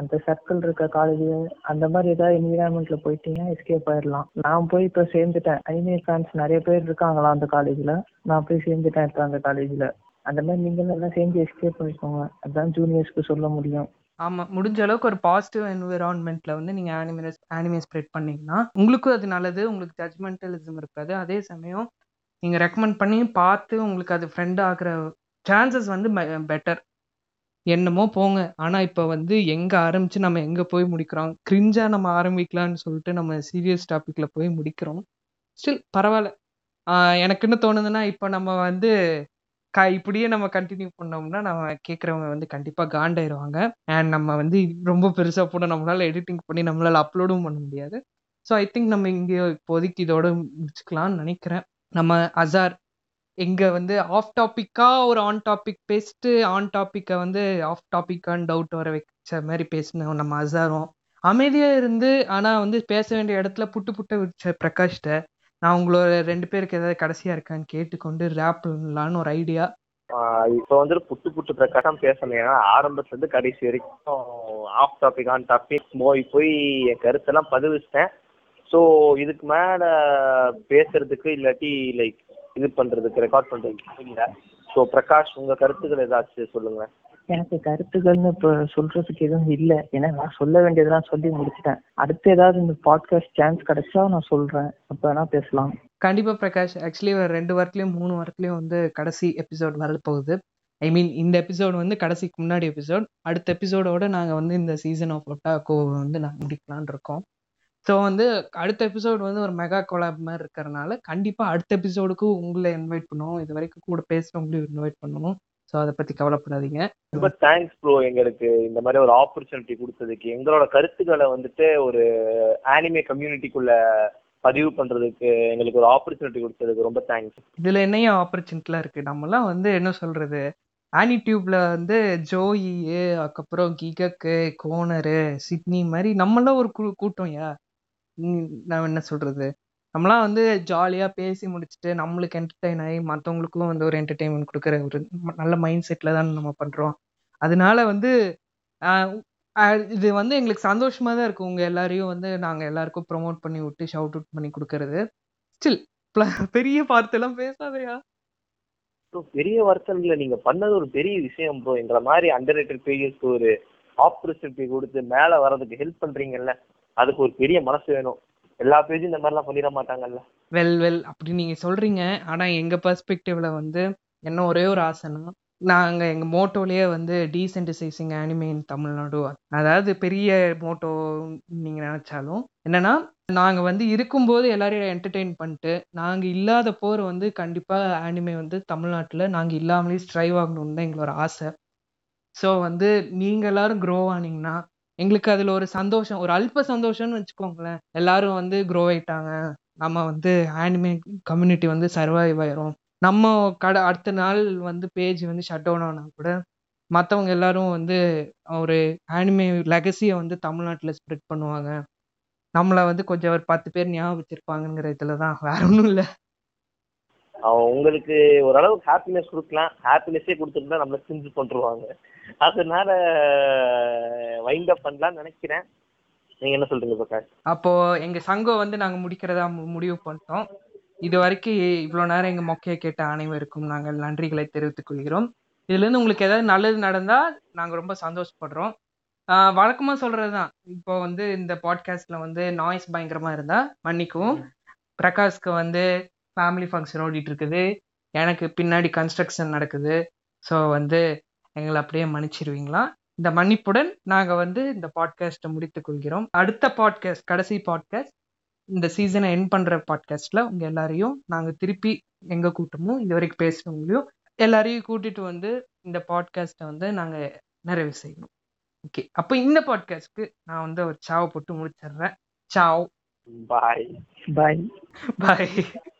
அந்த சர்க்கிள் இருக்க காலேஜ் அந்த மாதிரி ஏதாவது என்விரான்மெண்ட்ல போயிட்டீங்கன்னா எஸ்கேப் ஆயிடலாம். நான் போய் இப்போ சேர்ந்துட்டேன். ஐநீர் ஃபேன்ஸ் நிறைய பேர் இருக்காங்களா அந்த காலேஜ்ல? நான் போய் சேர்ந்துட்டேன் இப்போ அந்த காலேஜ்ல. அந்த மாதிரி நீங்களும் எல்லாம் சேர்ந்து எஸ்கேப் பண்ணிக்கோங்க. அதுதான் ஜூனியர்ஸ்க்கு சொல்ல முடியும். ஆமா, முடிஞ்ச அளவுக்கு ஒரு பாசிட்டிவ் என்விரான்மெண்ட்ல நீங்க ஆனிமே ஸ்ப்ரெட் பண்ணீங்கன்னா உங்களுக்கும் அது நல்லது. உங்களுக்கு ஜட்மெண்டலிசம் இருக்காது. அதே சமயம் நீங்க ரெக்கமெண்ட் பண்ணி பார்த்து உங்களுக்கு அது ஃப்ரெண்ட் ஆகிற சான்சஸ் பெட்டர். என்னமோ போங்க. ஆனால் இப்போ எங்கே ஆரம்பித்து நம்ம எங்கே போய் முடிக்கிறோம்? கிரிஞ்சாக நம்ம ஆரம்பிக்கலான்னு சொல்லிட்டு நம்ம சீரியஸ் டாப்பிக்கில் போய் முடிக்கிறோம். ஸ்டில் பரவாயில்ல. எனக்குன்னு தோணுதுன்னா இப்போ நம்ம இப்படியே நம்ம கண்டினியூ பண்ணோம்னா நம்ம கேட்குறவங்க கண்டிப்பாக காண்டாயிருவாங்க. அண்ட் நம்ம ரொம்ப பெருசாக போட நம்மளால் எடிட்டிங் பண்ணி நம்மளால் அப்லோடும் பண்ண முடியாது. ஸோ ஐ திங்க் நம்ம இங்கே இப்போதைக்கு இதோட முடிச்சுக்கலாம்னு நினைக்கிறேன். நம்ம அசார் எங்கே ஆஃப் டாப்பிக்காக ஒரு ஆன் டாபிக் பேசிட்டு ஆன் டாப்பிக்கை ஆஃப் டாப்பிக்கான்னு டவுட் வர வச்ச மாதிரி பேசினோம். நம்ம அசாரும் அமைதியாக இருந்து ஆனால் பேச வேண்டிய இடத்துல புட்டு புட்ட வச்ச பிரகாஷ்ட நான் உங்களோட 2 பேருக்கு ஏதாவது கடைசியாக இருக்கான்னு கேட்டுக்கொண்டு ரேப் பண்ணலான்னு ஒரு ஐடியா. இப்போ புட்டு புட்டு பிரகாஷம் பேசணும். ஏன்னா ஆரம்பத்துலேருந்து கடைசி வரைக்கும் ஆஃப் டாபிக் ஆன் டாபிக் போய் போய் என் கருத்தெல்லாம் பதிவிச்சிட்டேன். ஸோ இதுக்கு மேலே பேசுறதுக்கு இல்லாட்டி லைக் இது பண்றதுக்கு ரெக்கார்ட் பண்றதுக்கு இல்ல. சோ பிரகாஷ் உங்க கருத்துக்கள் ஏதாச்சும் சொல்லுங்க. எனக்கு கருத்துக்கள்னு இப்ப சொல்றதுக்கு எதுவும் இல்ல. ஏன்னா நான் சொல்ல வேண்டியதெல்லாம் சொல்லி முடிச்சுட்டேன். அடுத்து ஏதாவது இந்த பாட்காஸ்ட் சான்ஸ் கிடைச்சா நான் சொல்றேன், அப்ப வேணா பேசலாம். கண்டிப்பா பிரகாஷ், ஆக்சுவலி 2 வாரத்துலயும் 3 வாரத்துலயும் கடைசி எபிசோட் வரப்போகுது. ஐ மீன் இந்த எபிசோடு கடைசிக்கு முன்னாடி எபிசோட். அடுத்த எபிசோடோட நாங்க இந்த சீசன் ஆஃப் ஒட்டாக்கோ நாங்க முடிக்கலாம்னு இருக்கோம். ஸோ அடுத்த எபிசோடு ஒரு மெகா கொலாப் மாதிரி இருக்கிறனால கண்டிப்பாக அடுத்த எபிசோடுக்கு உங்களை இன்வைட் பண்ணுவோம். இது வரைக்கும் கூட பேசுகிறவங்களையும் இன்வைட் பண்ணணும். ஸோ அதை பற்றி கவலைப்படாதீங்க. ரொம்ப தேங்க்ஸ் ப்ரோ, எங்களுக்கு இந்த மாதிரி ஒரு ஆப்பர்ச்சுனிட்டி கொடுத்ததுக்கு. எங்களோட கருத்துக்களை ஒரு ஆனிமே கம்யூனிட்டிக்குள்ள பதிவு பண்ணுறதுக்கு எங்களுக்கு ஒரு ஆப்பர்ச்சுனிட்டி கொடுத்ததுக்கு ரொம்ப தேங்க்ஸ். இதில் என்னையும் ஆப்பர்ச்சுனிட்டிலாம் இருக்குது. நம்மலாம் என்ன சொல்கிறது, ஆனி டியூப்ல ஜோயி, அதுக்கப்புறம் கிகக்கு, கோனரு, சிட்னி மாதிரி நம்மளாம் ஒரு கூட்டம். நான் என்ன சொல்றது, நம்மளாம் ஜாலியா பேசி முடிச்சுட்டு நம்மளுக்கு என்டர்டெயின் ஆகி மற்றவங்களுக்கும் ஒரு என்டர்டெயின்மெண்ட் கொடுக்குற ஒரு நல்ல மைண்ட் செட்ல தான் நம்ம பண்றோம். அதனால இது எங்களுக்கு சந்தோஷமா தான் இருக்கும். உங்க எல்லாரையும் நாங்க எல்லாருக்கும் ப்ரொமோட் பண்ணி விட்டு ஷவுட் அவுட் பண்ணி கொடுக்கறது. ஸ்டில் பெரிய வார்த்தைலாம் பேசாதையா, பெரிய வார்த்தை இல்லை. நீங்க பண்ணது ஒரு பெரிய விஷயம் ப்ரோ. எங்களை மாதிரி அண்டர்ரேட்டட் பேஜஸ்க்கு ஒரு ஆப்பர்ச்சுனிட்டி கொடுத்து மேல வர்றதுக்கு ஹெல்ப் பண்றீங்கல்ல, அதுக்கு ஒரு பெரிய மனசு வேணும். எல்லா பேஜும் இந்த மாதிரிலாம் பண்ணிட மாட்டாங்கல்ல. வெல் அப்படி நீங்க சொல்றீங்க. ஆனா எங்க பெர்ஸ்பெக்டிவ்ல என்ன ஒரே ஒரு ஆசைன்னா, நாங்க எங்க மோட்டோலயே டீசென்டிசைசிங் ஆனிமே இன் தமிழ்நாடு, அதாவது பெரிய மோட்டோ நீங்க நினைச்சாலும் என்னன்னா, நாங்க இருக்கும்போது எல்லாரையும் என்டர்டெயின் பண்ணிட்டு நாங்க இல்லாத போர் கண்டிப்பா ஆனிமே தமிழ்நாட்டுல நாங்க இல்லாமலே ஸ்ட்ரைவ் ஆகணும்னு தான் எங்களோட ஆசை. ஸோ நீங்க எல்லாரும் க்ரோ ஆனீங்கன்னா எங்களுக்கு அதில் ஒரு சந்தோஷம், ஒரு அல்ப சந்தோஷம்னு வச்சுக்கோங்களேன். எல்லாரும் க்ரோ ஆயிட்டாங்க, நம்ம ஆனிமே கம்யூனிட்டி சர்வைவ் ஆயிரும். நம்ம கடை அடுத்த நாள் பேஜ் ஷட் டவுன் ஆனால் கூட மற்றவங்க எல்லாரும் ஒரு ஆனிமே லெகசியை தமிழ்நாட்டில் ஸ்ப்ரெட் பண்ணுவாங்க. நம்மளை கொஞ்சம் ஒரு 10 பேர் ஞாபகம் வச்சிருப்பாங்கிற இதில் தான், வேற ஒன்றும் இல்லை. உங்களுக்கு ஓரளவுக்கு ஹாப்பினஸ் கொடுக்கலாம். ஹாப்பினஸே கொடுத்துருந்தா நம்மளை செஞ்சு பண்ணுவாங்க. அதனால வைண்ட் அப் பண்ணலாம்னு நினைக்கிறேன். நீங்க என்ன சொல்றீங்க பிரகாஷ்? அப்போ எங்க சங்கம் நாங்க முடிக்கிறதா முடிவு பண்ணிட்டோம். இது வரைக்கும் இவ்வளோ நேரம் எங்கள் மொக்கையை கேட்ட அனைவருக்கும் நாங்கள் நன்றிகளை தெரிவித்துக் கொள்கிறோம். இதுலேருந்து உங்களுக்கு ஏதாவது நல்லது நடந்தால் நாங்கள் ரொம்ப சந்தோஷப்படுறோம். வழக்கமாக சொல்கிறது தான், இப்போ வந்து இந்த பாட்காஸ்டில் வந்து நாய்ஸ் பயங்கரமாக இருந்தால் மன்னிக்கவும். பிரகாஷ்க்கு வந்து ஃபேமிலி ஃபங்க்ஷன் ஓடிட்டு இருக்குது, எனக்கு பின்னாடி கன்ஸ்ட்ரக்ஷன் நடக்குது. ஸோ வந்து எங்களை அப்படியே மன்னிச்சிருவீங்களா? இந்த மன்னிப்புடன் நாங்கள் வந்து இந்த பாட்காஸ்ட்டை முடித்து கொள்கிறோம். அடுத்த பாட்காஸ்ட், கடைசி பாட்காஸ்ட், இந்த சீசனை என் பண்ணுற பாட்காஸ்ட்டில் உங்கள் எல்லாரையும் நாங்கள் திருப்பி எங்கள் கூட்டமும் இது வரைக்கும் பேசுகிறவங்களையும் எல்லாரையும் கூட்டிகிட்டு வந்து இந்த பாட்காஸ்ட்டை வந்து நாங்கள் நிறைவு செய்யணும். ஓகே, அப்போ இந்த பாட்காஸ்ட்க்கு நான் வந்து ஒரு சாவை போட்டு முடிச்சிடுறேன். சாவ், பாய் பாய் பாய்.